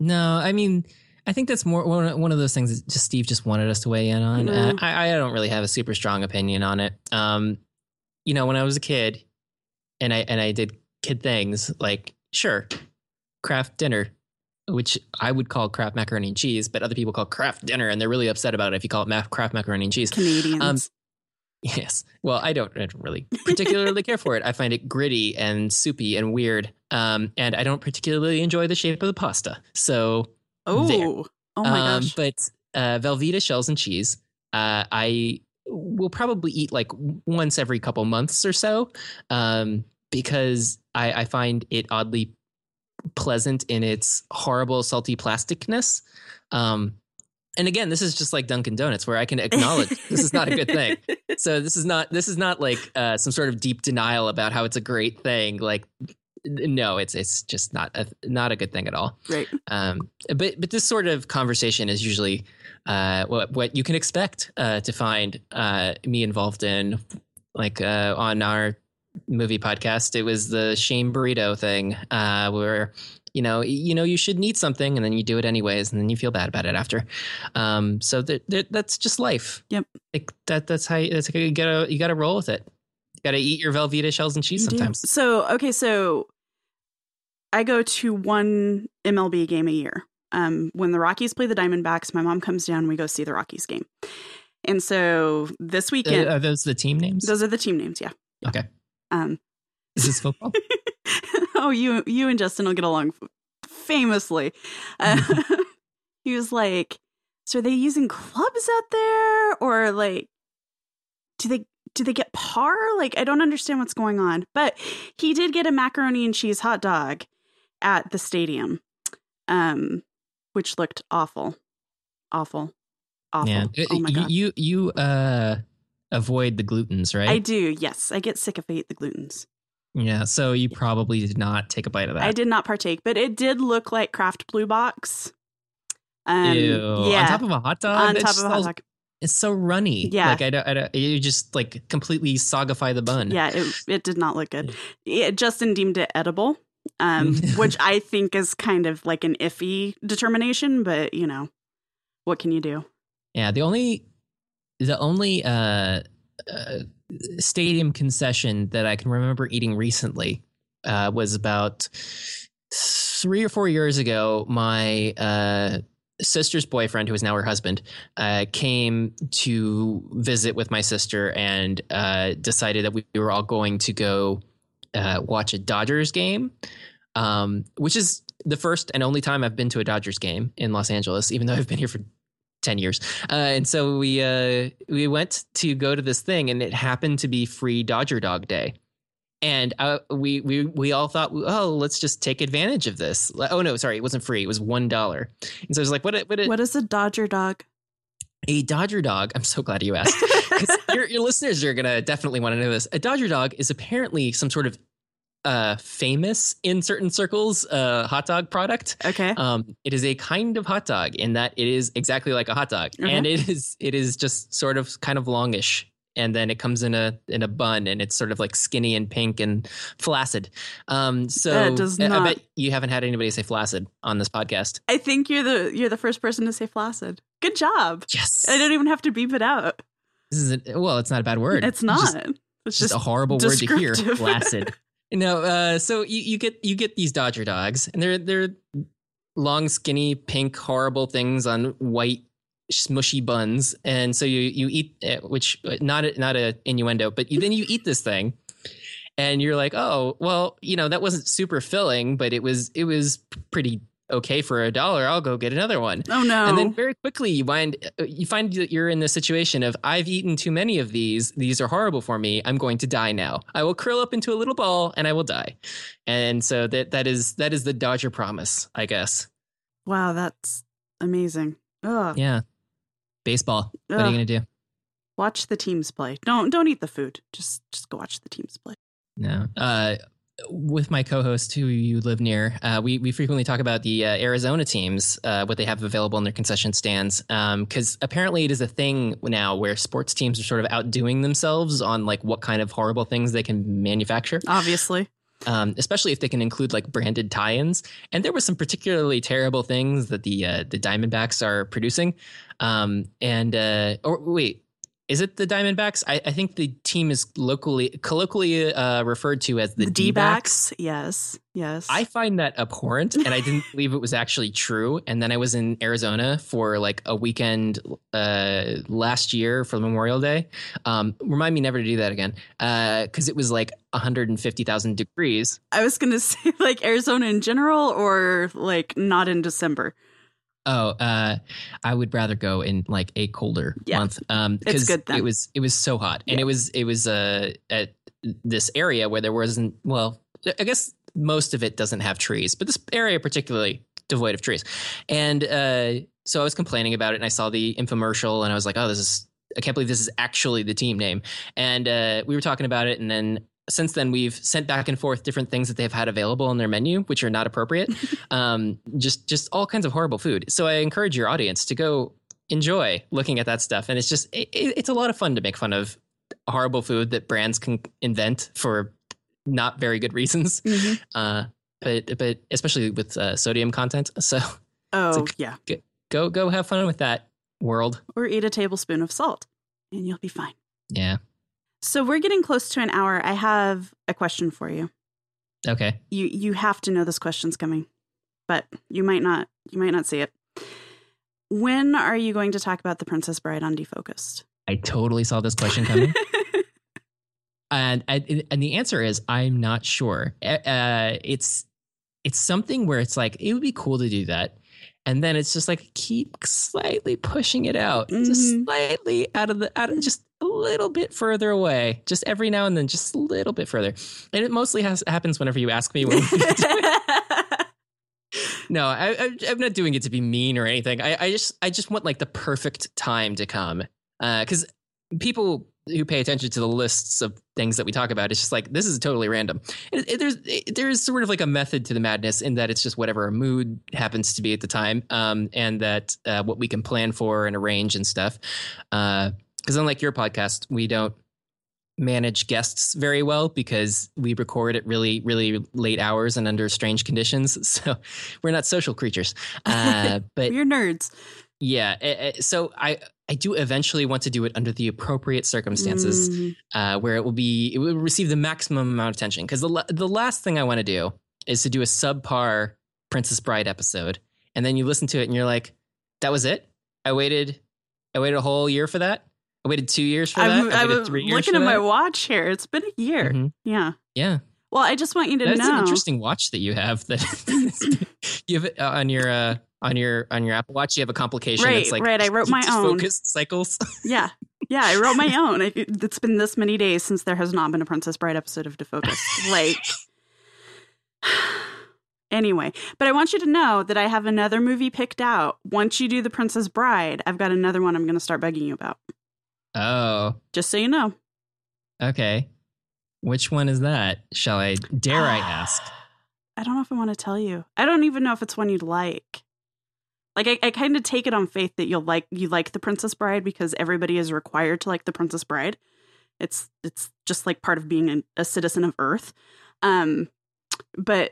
No, I mean, I think that's more one of those things that Steve just wanted us to weigh in on. Mm-hmm. I don't really have a super strong opinion on it. When I was a kid, and I did kid things, like sure, Kraft dinner, which I would call Kraft macaroni and cheese, but other people call Kraft dinner, and they're really upset about it if you call it Kraft macaroni and cheese. Canadians. Yes. Well, I don't really particularly care for it. I find it gritty and soupy and weird, and I don't particularly enjoy the shape of the pasta. So, oh my gosh! But Velveeta shells and cheese, I will probably eat like once every couple months or so, because I find it oddly pleasant in its horrible salty plasticness. And again, this is just like Dunkin' Donuts, where I can acknowledge this is not a good thing. So this is not like some sort of deep denial about how it's a great thing. Like, no, it's just not a good thing at all. Right. But this sort of conversation is usually what you can expect to find me involved in, like on our movie podcast. It was the shame burrito thing, where you should need something and then you do it anyways, and then you feel bad about it after. So that's just life. Yep. Like that's how you gotta roll with it. You gotta eat your Velveeta shells and cheese sometimes. Yeah. So I go to one MLB game a year. When the Rockies play the Diamondbacks, my mom comes down. We go see the Rockies game. And so this weekend, are those the team names? Those are the team names. Yeah. Okay. Is this football? Oh, you and Justin will get along famously. He was like, so are they using clubs out there, or like do they get par? Like, I don't understand what's going on. But he did get a macaroni and cheese hot dog at the stadium, which looked awful. Yeah. Oh my God. You avoid the glutens, right? I do. Yes. I get sick if I eat the glutens. Yeah, so you probably did not take a bite of that. I did not partake, but it did look like Kraft Blue Box. Ew. Yeah. On top of a hot dog? On top of a hot dog. It's so runny. Yeah. Like, I don't, you just, like, completely sogify the bun. Yeah, it did not look good. Justin deemed it edible. which I think is kind of like an iffy determination, but you know, what can you do? Yeah. The only stadium concession that I can remember eating recently was about 3 or 4 years ago. My sister's boyfriend, who is now her husband, came to visit with my sister and decided that we were all going to go watch a Dodgers game, which is the first and only time I've been to a Dodgers game in Los Angeles, even though I've been here for 10 years. And so we went to go to this thing, and it happened to be free Dodger Dog Day. And we all thought, oh, let's just take advantage of this. Oh, no, sorry. It wasn't free. It was $1. And so I was like, what is a Dodger Dog? A Dodger Dog. I'm so glad you asked. your listeners are going to definitely want to know this. A Dodger Dog is apparently some sort of famous in certain circles hot dog product. Okay. It is a kind of hot dog in that it is exactly like a hot dog. Mm-hmm. And it is just sort of kind of longish. And then it comes in a bun, and it's sort of like skinny and pink and flaccid. So I bet you haven't had anybody say flaccid on this podcast. I think you're the first person to say flaccid. Good job. Yes. I don't even have to beep it out. This is it's not a bad word. It's not. It's just a horrible word to hear. Flaccid. No, so you get these Dodger dogs, and they're long, skinny, pink, horrible things on white, smushy buns. And so you eat it, which not a innuendo, but then you eat this thing, and you're like, oh, well, you know, that wasn't super filling, but it was pretty okay for $1. I'll go get another one. Oh no. And then very quickly you find that you're in the situation of, I've eaten too many of these. These are horrible for me. I'm going to die now. I will curl up into a little ball and I will die. And so that is the Dodger promise, I guess. Wow. That's amazing. Ugh. Yeah. Baseball. Ugh. What are you going to do? Watch the teams play. Don't eat the food. Just go watch the teams play. No. With my co-host, who you live near, we frequently talk about the Arizona teams, what they have available in their concession stands, because apparently it is a thing now where sports teams are sort of outdoing themselves on like what kind of horrible things they can manufacture. Obviously. Especially if they can include like branded tie-ins. And there were some particularly terrible things that the Diamondbacks are producing. Is it the Diamondbacks? I think the team is colloquially referred to as the D-backs. Yes. I find that abhorrent, and I didn't believe it was actually true. And then I was in Arizona for like a weekend last year for Memorial Day. Remind me never to do that again, because it was like 150,000 degrees. I was going to say like Arizona in general, or like not in December. Oh, I would rather go in like a colder month. Because it was so hot, and it was at this area where there wasn't. Well, I guess most of it doesn't have trees, but this area particularly devoid of trees. And so I was complaining about it, and I saw the infomercial, and I was like, "Oh, I can't believe this is actually the team name." And we were talking about it, and then. Since then, we've sent back and forth different things that they've had available on their menu, which are not appropriate. Just all kinds of horrible food. So I encourage your audience to go enjoy looking at that stuff. And it's just it's a lot of fun to make fun of horrible food that brands can invent for not very good reasons. Mm-hmm. But especially with sodium content. So go have fun with that, world. Or eat a tablespoon of salt and you'll be fine. Yeah. So we're getting close to an hour. I have a question for you. Okay. You have to know this question's coming, but you might not see it. When are you going to talk about The Princess Bride on Defocused? I totally saw this question coming. And the answer is, I'm not sure. It's something where it's like, it would be cool to do that. And then it's just like, keep slightly pushing it out, just slightly out of just a little bit further away, just every now and then, just a little bit further. And it mostly happens whenever you ask me. When we do it. No, I'm not doing it to be mean or anything. I just want like the perfect time to come, because people who pay attention to the lists of things that we talk about, it's just like, this is totally random. There is sort of like a method to the madness in that it's just whatever our mood happens to be at the time, and that what we can plan for and arrange and stuff. Because unlike your podcast, we don't manage guests very well because we record at really, really late hours and under strange conditions. So we're not social creatures, but we're nerds. Yeah. So I do eventually want to do it under the appropriate circumstances, where it will receive the maximum amount of attention. Because the last thing I want to do is to do a subpar Princess Bride episode, and then you listen to it and you're like, "That was it? I waited a whole year for that. I waited 2 years for that. I waited 3 years." I'm looking at my watch here. It's been a year. Mm-hmm. Yeah. Yeah. Well, I just want you to know. That's an interesting watch that you have. That you have on your. On your Apple Watch, you have a complication. Right, that's like, right. I wrote my own. Focused cycles. Yeah. Yeah, I wrote my own. It's been this many days since there has not been a Princess Bride episode of DeFocused. Like, anyway. But I want you to know that I have another movie picked out. Once you do the Princess Bride, I've got another one I'm going to start begging you about. Oh. Just so you know. Okay. Which one is that? Shall I? Dare I ask? I don't know if I want to tell you. I don't even know if it's one you'd like. Like, I kind of take it on faith that you like The Princess Bride because everybody is required to like The Princess Bride. It's just like part of being a citizen of Earth. But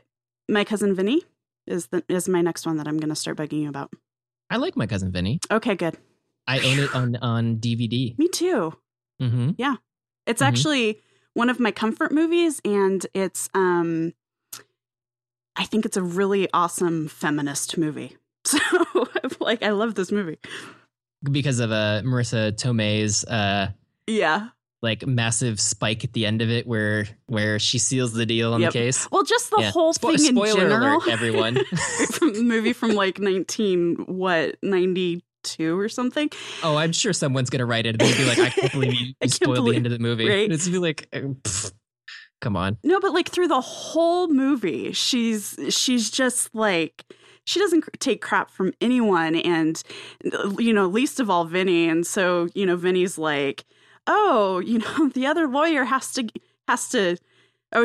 My Cousin Vinny is my next one that I'm going to start begging you about. I like My Cousin Vinny. Okay, good. I own it on DVD. Me too. Mm-hmm. Yeah. It's actually one of my comfort movies, and it's I think it's a really awesome feminist movie. So, like, I love this movie because of Marissa Tomei's, like massive spike at the end of it, where she seals the deal on the case. Well, just the whole thing in general. Spoiler alert, everyone! Movie from like 1992 or something. Oh, I'm sure someone's gonna write it. They'll be like, "I can't believe you spoiled the end of the movie." Right? It's be like. Pfft. Come on. No, but like through the whole movie, she's just like, she doesn't take crap from anyone, and, you know, least of all Vinny. And so, you know, Vinny's like, oh, you know, the other lawyer has to,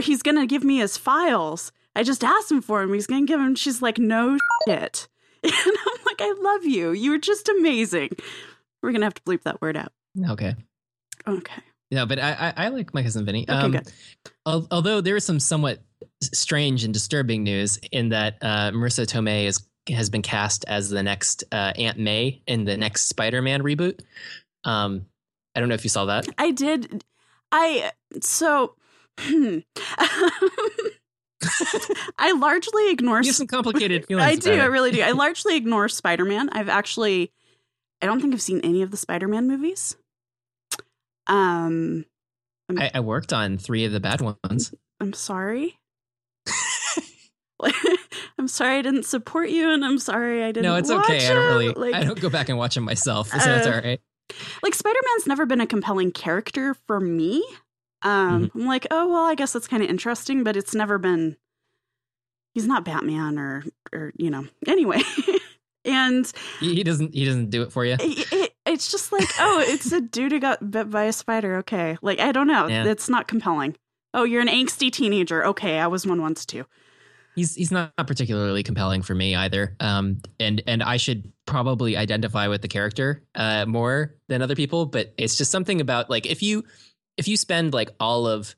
he's going to give me his files. I just asked him for him. He's going to give him. She's like, no shit. And I'm like, I love you. You were just amazing. We're going to have to bleep that word out. Okay. Okay. No, but I like My Cousin Vinny. Okay, good. Although there is some somewhat strange and disturbing news in that Marissa Tomei has been cast as the next Aunt May in the next Spider-Man reboot. I don't know if you saw that. I did. I largely ignore. You have some complicated feelings. I do. I really do. I largely ignore Spider-Man. I don't think I've seen any of the Spider-Man movies. I worked on 3 of the bad ones. I'm sorry. I'm sorry I didn't support you, and I'm sorry I didn't. No, it's watch okay. It. I don't really. Like, I don't go back and watch them myself, so that's all right. Like, Spider-Man's never been a compelling character for me. I'm like, oh well, I guess that's kind of interesting, but it's never been. He's not Batman, or you know. Anyway, and he doesn't do it for you. It's just like, oh, it's a dude who got bit by a spider. Okay. Like, I don't know. Yeah. It's not compelling. Oh, you're an angsty teenager. Okay. I was one once too. He's not particularly compelling for me either. And I should probably identify with the character more than other people, but it's just something about like, if you spend like all of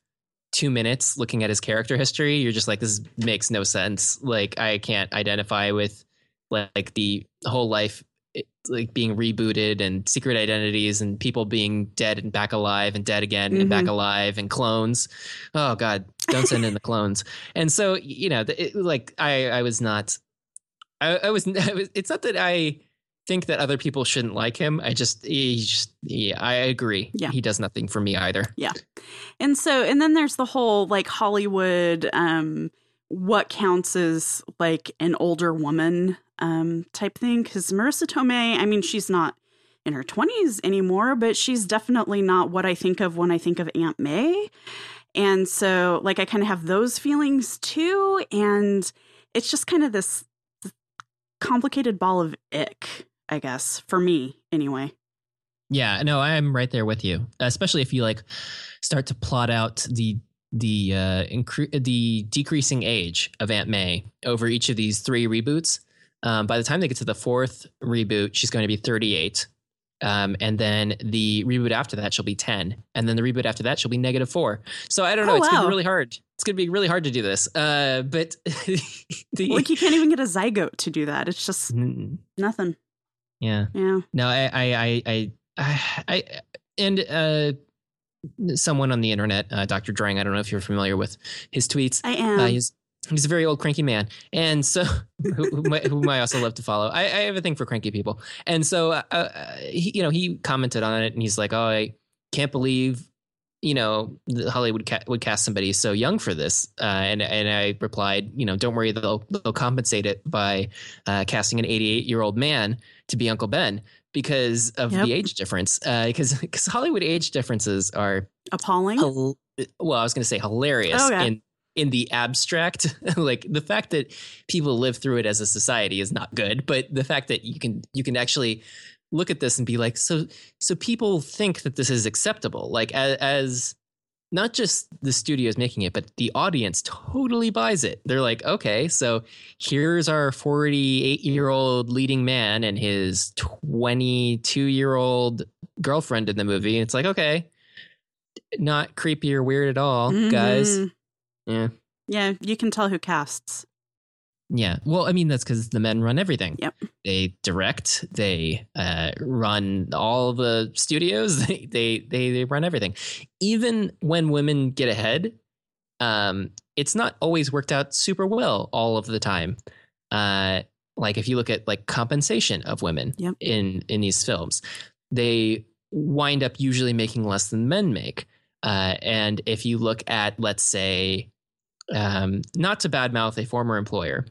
2 minutes looking at his character history, you're just like, this makes no sense. Like, I can't identify with like the whole life. It's like being rebooted and secret identities and people being dead and back alive and dead again and back alive and clones. Oh God, don't send in the clones. And so, you know, it's not that I think that other people shouldn't like him. I agree. Yeah. He does nothing for me either. Yeah. And so, and then there's the whole like Hollywood, what counts as like an older woman type thing, because Marissa Tomei, I mean, she's not in her 20s anymore, but she's definitely not what I think of when I think of Aunt May. And so like I kind of have those feelings too, and it's just kind of this complicated ball of ick, I guess, for me anyway. Yeah, no, I'm right there with you, especially if you like start to plot out the decreasing age of Aunt May over each of these 3 reboots. By the time they get to the 4th reboot, she's going to be 38. And then the reboot after that shall be 10. And then the reboot after that shall be -4. So I don't know. It's going to be really hard. It's going to be really hard to do this. But like you can't even get a zygote to do that. It's just nothing. Yeah. Yeah. No, someone on the internet, Dr. Drang, I don't know if you're familiar with his tweets. I am. He's a very old cranky man. And so whom I also love to follow. I have a thing for cranky people. And so, he commented on it and he's like, oh, I can't believe, Hollywood would cast somebody so young for this. And I replied, don't worry, they'll compensate it by casting an 88-year-old man to be Uncle Ben. Because of the age difference, because Hollywood age differences are appalling. Well, I was going to say hilarious in the abstract. Like the fact that people live through it as a society is not good, but the fact that you can actually look at this and be like, so people think that this is acceptable. Like as not just the studios making it, but the audience totally buys it. They're like, okay, so here's our 48-year-old leading man and his 22-year-old girlfriend in the movie. And it's like, okay, not creepy or weird at all, guys. Yeah. Yeah, you can tell who casts. Yeah. Well, I mean, that's because the men run everything. Yep. They direct, they run all the studios, they run everything. Even when women get ahead, it's not always worked out super well all of the time. Like if you look at like compensation of women in these films, they wind up usually making less than men make. And if you look at, let's say, not to badmouth a former employer,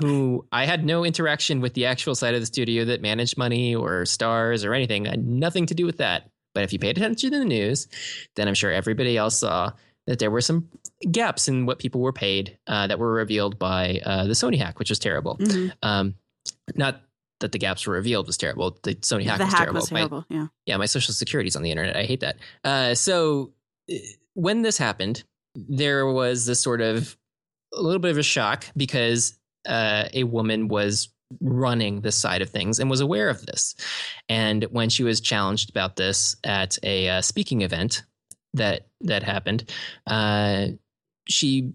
who I had no interaction with the actual side of the studio that managed money or stars or anything. I had nothing to do with that. But if you paid attention to the news, then I'm sure everybody else saw that there were some gaps in what people were paid that were revealed by the Sony hack, which was terrible. Mm-hmm. Not that the gaps were revealed was terrible. The Sony hack was terrible. My social security's on the internet. I hate that. So when this happened, there was this sort of a little bit of a shock because a woman was running this side of things and was aware of this. And when she was challenged about this at a speaking event that happened, she,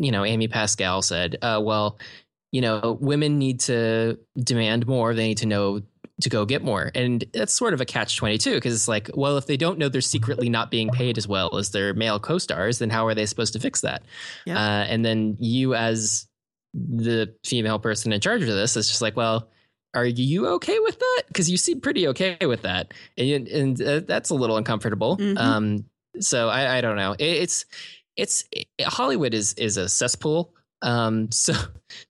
Amy Pascal said, women need to demand more. They need to know to go get more. And that's sort of a catch-22 because it's like, well, if they don't know they're secretly not being paid as well as their male co-stars, then how are they supposed to fix that? Yeah. And then you as the female person in charge of this is just like, well, are you okay with that? Because you seem pretty okay with that. And that's a little uncomfortable. Mm-hmm. So I don't know. Hollywood is a cesspool.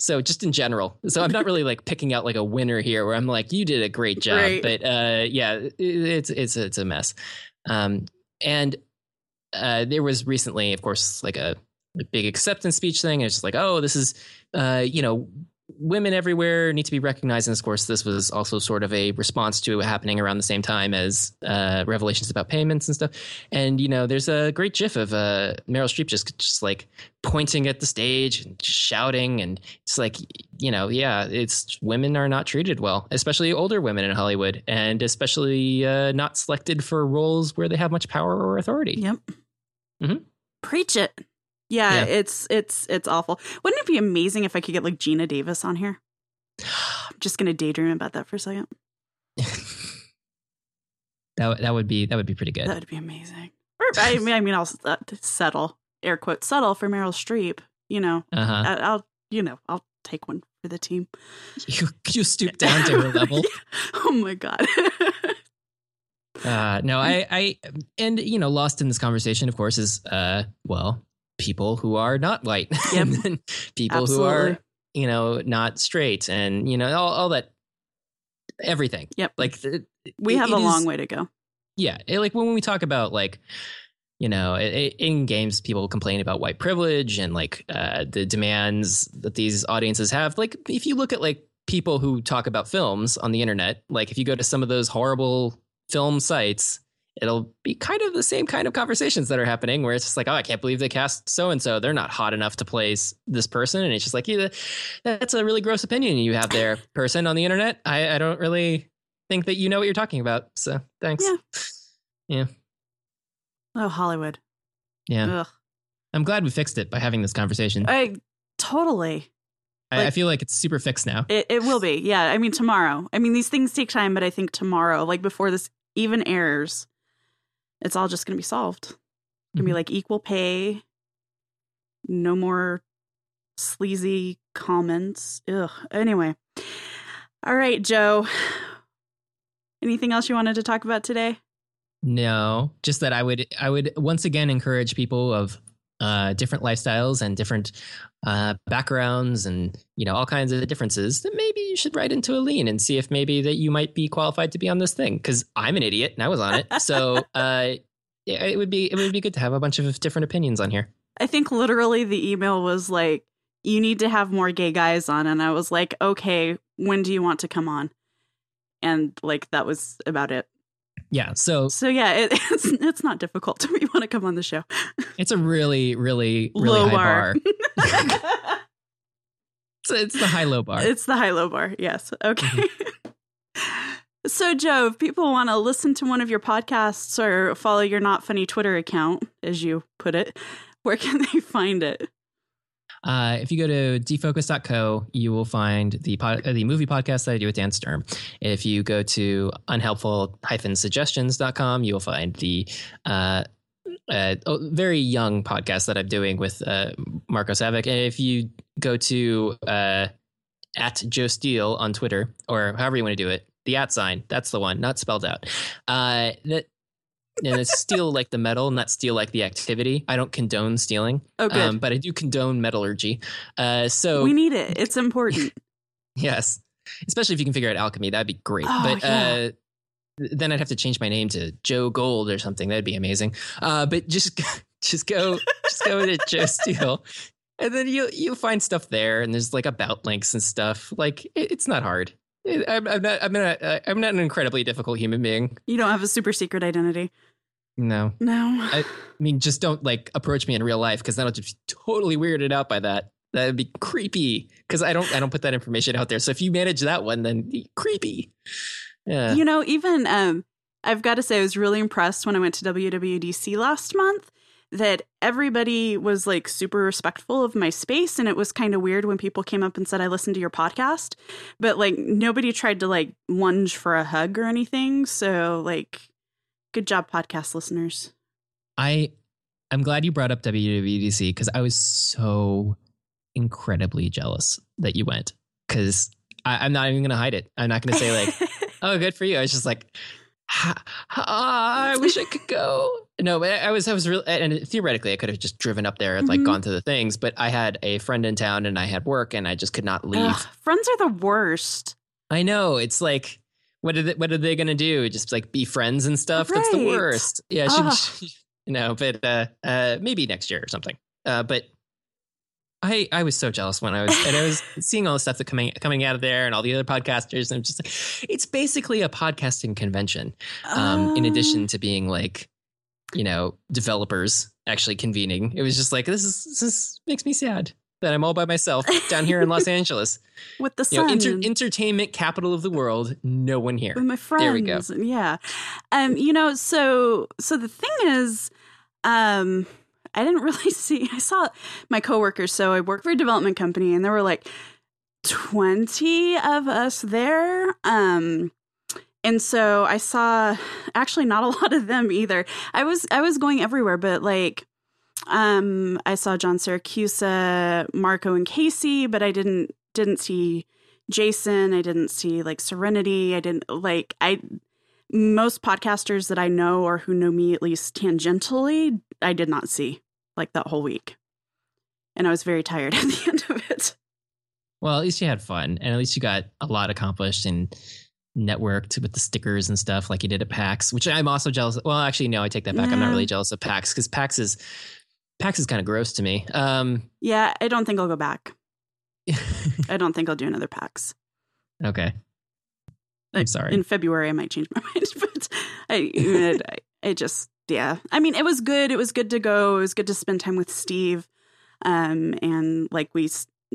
So just in general, so I'm not really like picking out like a winner here where I'm like, you did a great job, right. But, it's a mess. And there was recently, of course, like a big acceptance speech thing. It's just like, oh, this is, women everywhere need to be recognized. And of course, this was also sort of a response to happening around the same time as revelations about payments and stuff. And, there's a great gif of Meryl Streep just like pointing at the stage and shouting. And it's like, it's women are not treated well, especially older women in Hollywood, and especially not selected for roles where they have much power or authority. Yep. Mm-hmm. Preach it. Yeah, it's awful. Wouldn't it be amazing if I could get like Gina Davis on here? I'm just gonna daydream about that for a second. that would be pretty good. That would be amazing. Or I mean, I'll settle, air quote settle, for Meryl Streep. I'll take one for the team. You stoop down to her level. Oh my god. No, lost in this conversation, of course, is people who are not white, and people Absolutely. Who are, not straight, and, all that, everything. Yep. Like we have a long way to go. Yeah. When we talk about in games, people complain about white privilege and the demands that these audiences have. Like if you look at people who talk about films on the internet, if you go to some of those horrible film sites, it'll be kind of the same kind of conversations that are happening where it's just like, oh, I can't believe they cast so-and-so. They're not hot enough to play this person. And it's just like, yeah, that's a really gross opinion you have there, person on the internet. I don't really think that you know what you're talking about. So thanks. Yeah. Oh, Hollywood. Yeah. Ugh. I'm glad we fixed it by having this conversation. Totally. I feel like it's super fixed now. It will be. Yeah. I mean, tomorrow. I mean, these things take time, but I think tomorrow, like before this even airs, it's all just going to be solved. It's going to be like equal pay. No more sleazy comments. Ugh. Anyway. All right, Joe. Anything else you wanted to talk about today? No, just that I would once again encourage people of different lifestyles and different backgrounds and, you know, all kinds of differences that maybe you should write into Aline and see if maybe that you might be qualified to be on this thing, because I'm an idiot and I was on it. So yeah, it would be good to have a bunch of different opinions on here. I think literally the email was like, you need to have more gay guys on. And I was like, OK, when do you want to come on? And like that was about it. Yeah. So yeah, it's not difficult if you want to come on the show. It's a really, really, really low high bar. It's the high-low bar. It's the high-low bar. Yes. Okay. Mm-hmm. So, Joe, if people want to listen to one of your podcasts or follow your Not Funny Twitter account, as you put it, where can they find it? If you go to defocus.co, you will find the movie podcast that I do with Dan Sturm. If you go to unhelpful-suggestions.com, you will find the very young podcast that I'm doing with Marco Savick. And if you go to at Joe Steele on Twitter, or however you want to do it, the @ sign, that's the one, not spelled out. And it's steal like the metal, not steal like the activity. I don't condone stealing, but I do condone metallurgy. So we need it. It's important. Yes. Especially if you can figure out alchemy. That'd be great. Oh, but yeah. Then I'd have to change my name to Joe Gold or something. That'd be amazing. But just go to Joe Steele. And then you'll find stuff there. And there's like about links and stuff. Like it's not hard. I'm not an incredibly difficult human being. You don't have a super secret identity. No. I mean, just don't like approach me in real life, because then I'll just be totally weirded out by that. That would be creepy, because I don't put that information out there. So if you manage that one, then creepy. Yeah. You know, even I've got to say, I was really impressed when I went to WWDC last month that everybody was like super respectful of my space. And it was kind of weird when people came up and said, I listened to your podcast, but like nobody tried to like lunge for a hug or anything. So like, good job, podcast listeners. I'm glad you brought up WWDC, because I was so incredibly jealous that you went, because I'm not even going to hide it. I'm not going to say like, oh, good for you. I was just like, I wish I could go. No, but I was real, and theoretically I could have just driven up there and like gone through the things, but I had a friend in town and I had work and I just could not leave. Ugh, friends are the worst. I know. It's like, what are they going to do? Just like be friends and stuff. Right. That's the worst. Yeah. But maybe next year or something. But I was so jealous when I was seeing all the stuff that coming out of there and all the other podcasters. And I'm just like, it's basically a podcasting convention. In addition to being like, you know, developers actually convening. It was just like, this makes me sad that I'm all by myself down here in Los Angeles with the sun, entertainment capital of the world. No one here. With my friends. There we go. Yeah. You know, so the thing is, I didn't really see, I saw my coworkers. So I work for a development company and there were like 20 of us there. And so I saw actually not a lot of them either. I was going everywhere, but like I saw John Siracusa, Marco and Casey, but I didn't see Jason. I didn't see like Serenity. Most podcasters that I know or who know me at least tangentially, I did not see like that whole week. And I was very tired at the end of it. Well, at least you had fun and at least you got a lot accomplished and networked with the stickers and stuff like you did at PAX, which I'm also jealous of. Well, actually, no, I take that back. Yeah. I'm not really jealous of PAX because PAX is kind of gross to me. Yeah, I don't think I'll go back. I don't think I'll do another PAX. Okay. I'm sorry. In February, I might change my mind, but I just. I mean, it was good. It was good to go. It was good to spend time with Steve. And like we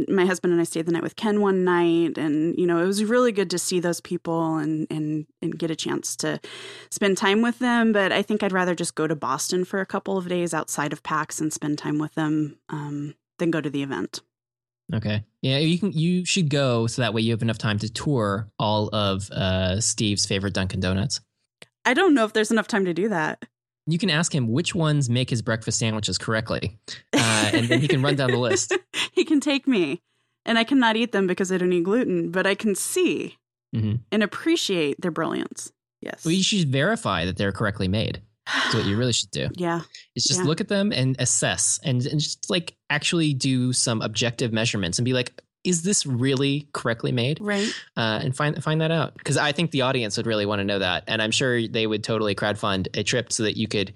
my husband and I stayed the night with Ken one night, and, you know, it was really good to see those people and get a chance to spend time with them. But I think I'd rather just go to Boston for a couple of days outside of PAX and spend time with them than go to the event. Okay. Yeah, you should go so that way you have enough time to tour all of Steve's favorite Dunkin' Donuts. I don't know if there's enough time to do that. You can ask him which ones make his breakfast sandwiches correctly, and then he can run down the list. He can take me, and I cannot eat them because I don't eat gluten, but I can see and appreciate their brilliance. Yes. Well, you should verify that they're correctly made. That's what you really should do. Yeah. It's just look at them and assess and just like actually do some objective measurements and be like, is this really correctly made? Right. And find that out. Because I think the audience would really want to know that. And I'm sure they would totally crowdfund a trip so that you could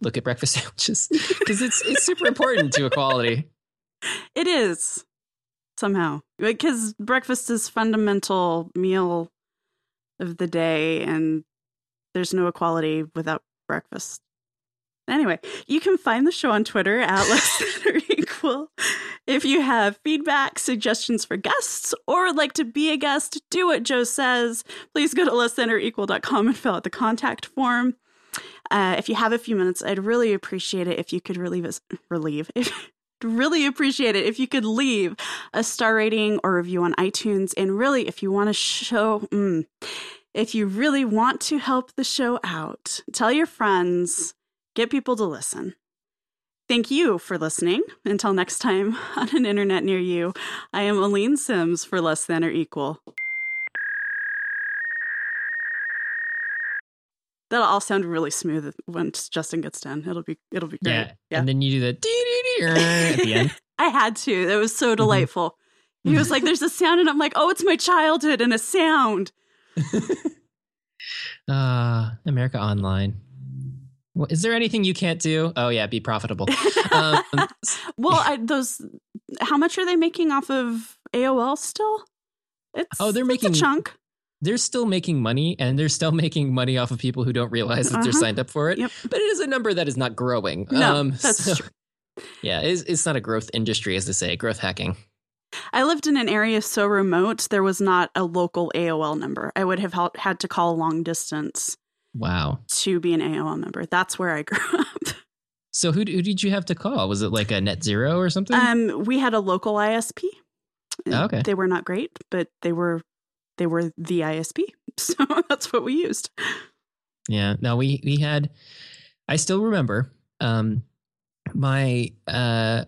look at breakfast sandwiches. Because it's super important to equality. It is. Somehow. Because breakfast is fundamental meal of the day. And there's no equality without breakfast. Anyway, you can find the show on Twitter at Less Than or Equal. If you have feedback, suggestions for guests, or would like to be a guest, do what Joe says. Please go to lessthanequal.com and fill out the contact form. If you have a few minutes, I'd really appreciate it if you could leave a star rating or review on iTunes. And really, if you want to if you really want to help the show out, tell your friends. Get people to listen. Thank you for listening. Until next time on an internet near you, I am Aline Sims for Less Than or Equal. That'll all sound really smooth once Justin gets done. It'll be great. Yeah. And then you do the at the end. I had to. That was so delightful. He was like, there's a sound, and I'm like, oh, it's my childhood and a sound. America Online. Well, is there anything you can't do? Oh, yeah, be profitable. Well, how much are they making off of AOL still? It's a chunk. They're still making money, and they're still making money off of people who don't realize that they're signed up for it. Yep. But it is a number that is not growing. No, that's true. Yeah, it's not a growth industry, as they say, growth hacking. I lived in an area so remote, there was not a local AOL number. I would have had to call long distance. Wow. To be an AOL member. That's where I grew up. So who did you have to call? Was it like a Net Zero or something? We had a local ISP. Okay. They were not great, but they were the ISP. So that's what we used. Yeah. No, I still remember my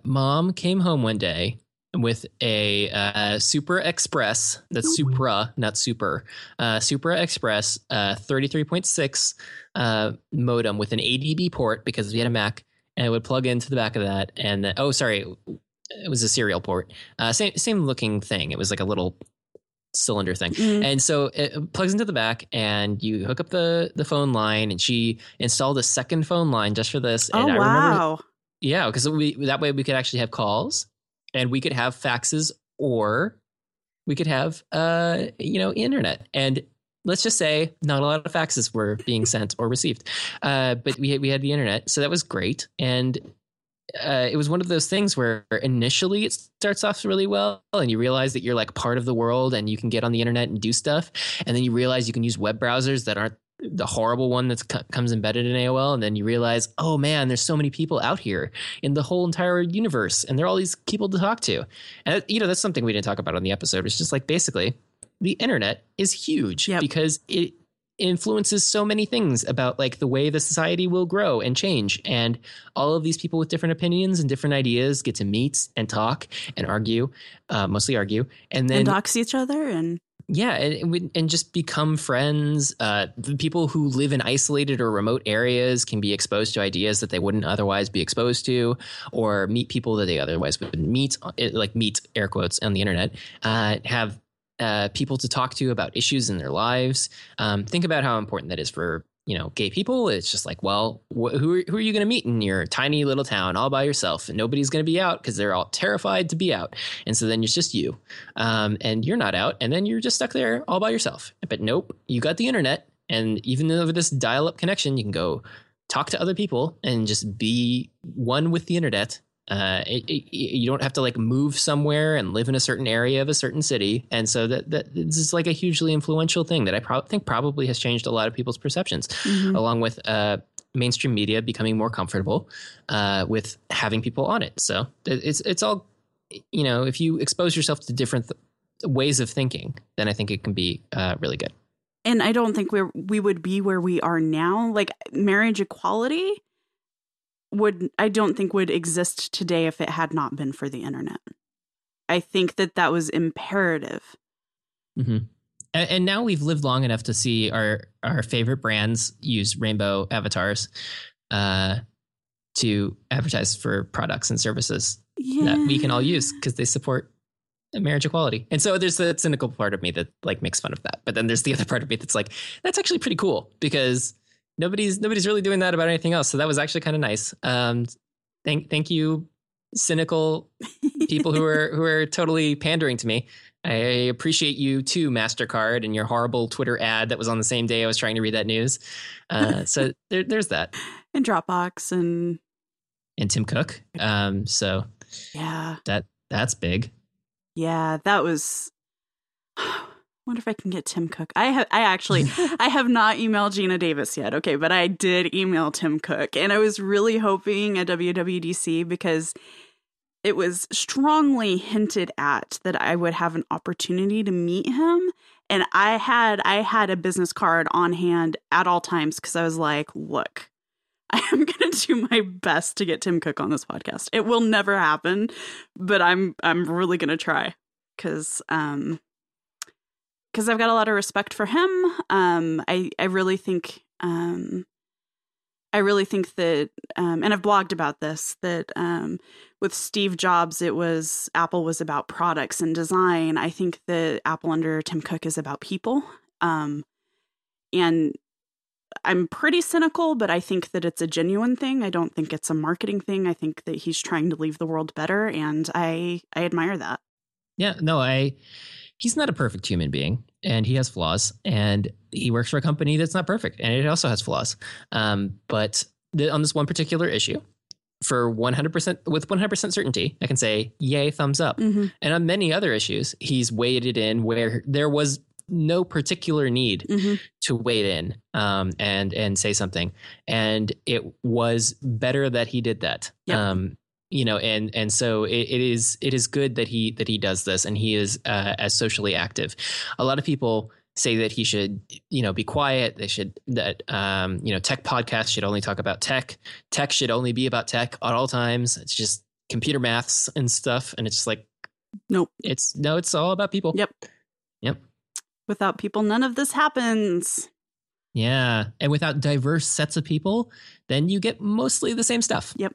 mom came home one day with a Supra Express, that's Supra, not Super, Supra Express 33.6 modem with an ADB port because we had a Mac, and it would plug into the back of that. And it was a serial port, same looking thing. It was like a little cylinder thing, and so it plugs into the back, and you hook up the phone line. And she installed a second phone line just for this. And I remember, yeah, because that way we could actually have calls. And we could have faxes, or we could have, internet. And let's just say not a lot of faxes were being sent or received, but we had the internet. So that was great. And it was one of those things where initially it starts off really well, and you realize that you're like part of the world and you can get on the internet and do stuff. And then you realize you can use web browsers that aren't the horrible one that comes embedded in AOL. And then you realize, oh man, there's so many people out here in the whole entire universe, and there are all these people to talk to. And that's something we didn't talk about on the episode. It's just like, basically the internet is huge because it influences so many things about like the way the society will grow and change. And all of these people with different opinions and different ideas get to meet and talk and argue, mostly argue. And then dox each other and just become friends. The people who live in isolated or remote areas can be exposed to ideas that they wouldn't otherwise be exposed to, or meet people that they otherwise wouldn't meet, like meet air quotes on the internet, have people to talk to about issues in their lives. Think about how important that is for, gay people. It's just like, well, who are you going to meet in your tiny little town all by yourself? And nobody's going to be out because they're all terrified to be out. And so then it's just you, and you're not out, and then you're just stuck there all by yourself. But nope, you got the internet. And even over this dial-up connection, you can go talk to other people and just be one with the internet. You don't have to like move somewhere and live in a certain area of a certain city. And so that this is like a hugely influential thing that I think probably has changed a lot of people's perceptions, along with mainstream media becoming more comfortable with having people on it. So it's all, you know, if you expose yourself to different ways of thinking, then I think it can be really good. And I don't think we would be where we are now. Like marriage equality would exist today if it had not been for the internet. I think that was imperative. Mm-hmm. And now we've lived long enough to see our favorite brands use rainbow avatars to advertise for products and services that we can all use because they support marriage equality. And so there's the cynical part of me that like makes fun of that. But then there's the other part of me that's like, that's actually pretty cool because nobody's really doing that about anything else. So that was actually kind of nice. Thank you, cynical people who are totally pandering to me. I appreciate you too, MasterCard, and your horrible Twitter ad that was on the same day I was trying to read that news. So there's that. And Dropbox and Tim Cook. So yeah, that's big. Yeah, that was. I wonder if I can get Tim Cook. I have not emailed Gina Davis yet. Okay, but I did email Tim Cook, and I was really hoping at WWDC because it was strongly hinted at that I would have an opportunity to meet him. And I had a business card on hand at all times because I was like, look, I am going to do my best to get Tim Cook on this podcast. It will never happen, but I'm really going to try because I've got a lot of respect for him. I really think that, and I've blogged about this, that with Steve Jobs, Apple was about products and design. I think that Apple under Tim Cook is about people. And I'm pretty cynical, but I think that it's a genuine thing. I don't think it's a marketing thing. I think that he's trying to leave the world better. And I admire that. Yeah, no, he's not a perfect human being, and he has flaws, and he works for a company that's not perfect, and it also has flaws. But on this one particular issue, with 100% certainty, I can say, yay, thumbs up. Mm-hmm. And on many other issues, he's waded in where there was no particular need to wade in and say something. And it was better that he did that. Yep. You know, and so it is good that he does this, and he is as socially active. A lot of people say that he should, you know, be quiet. Tech podcasts should only talk about tech. Tech should only be about tech at all times. It's just computer maths and stuff, and it's just like, nope. It's all about people. Yep. Without people, none of this happens. Yeah, and without diverse sets of people, then you get mostly the same stuff. Yep.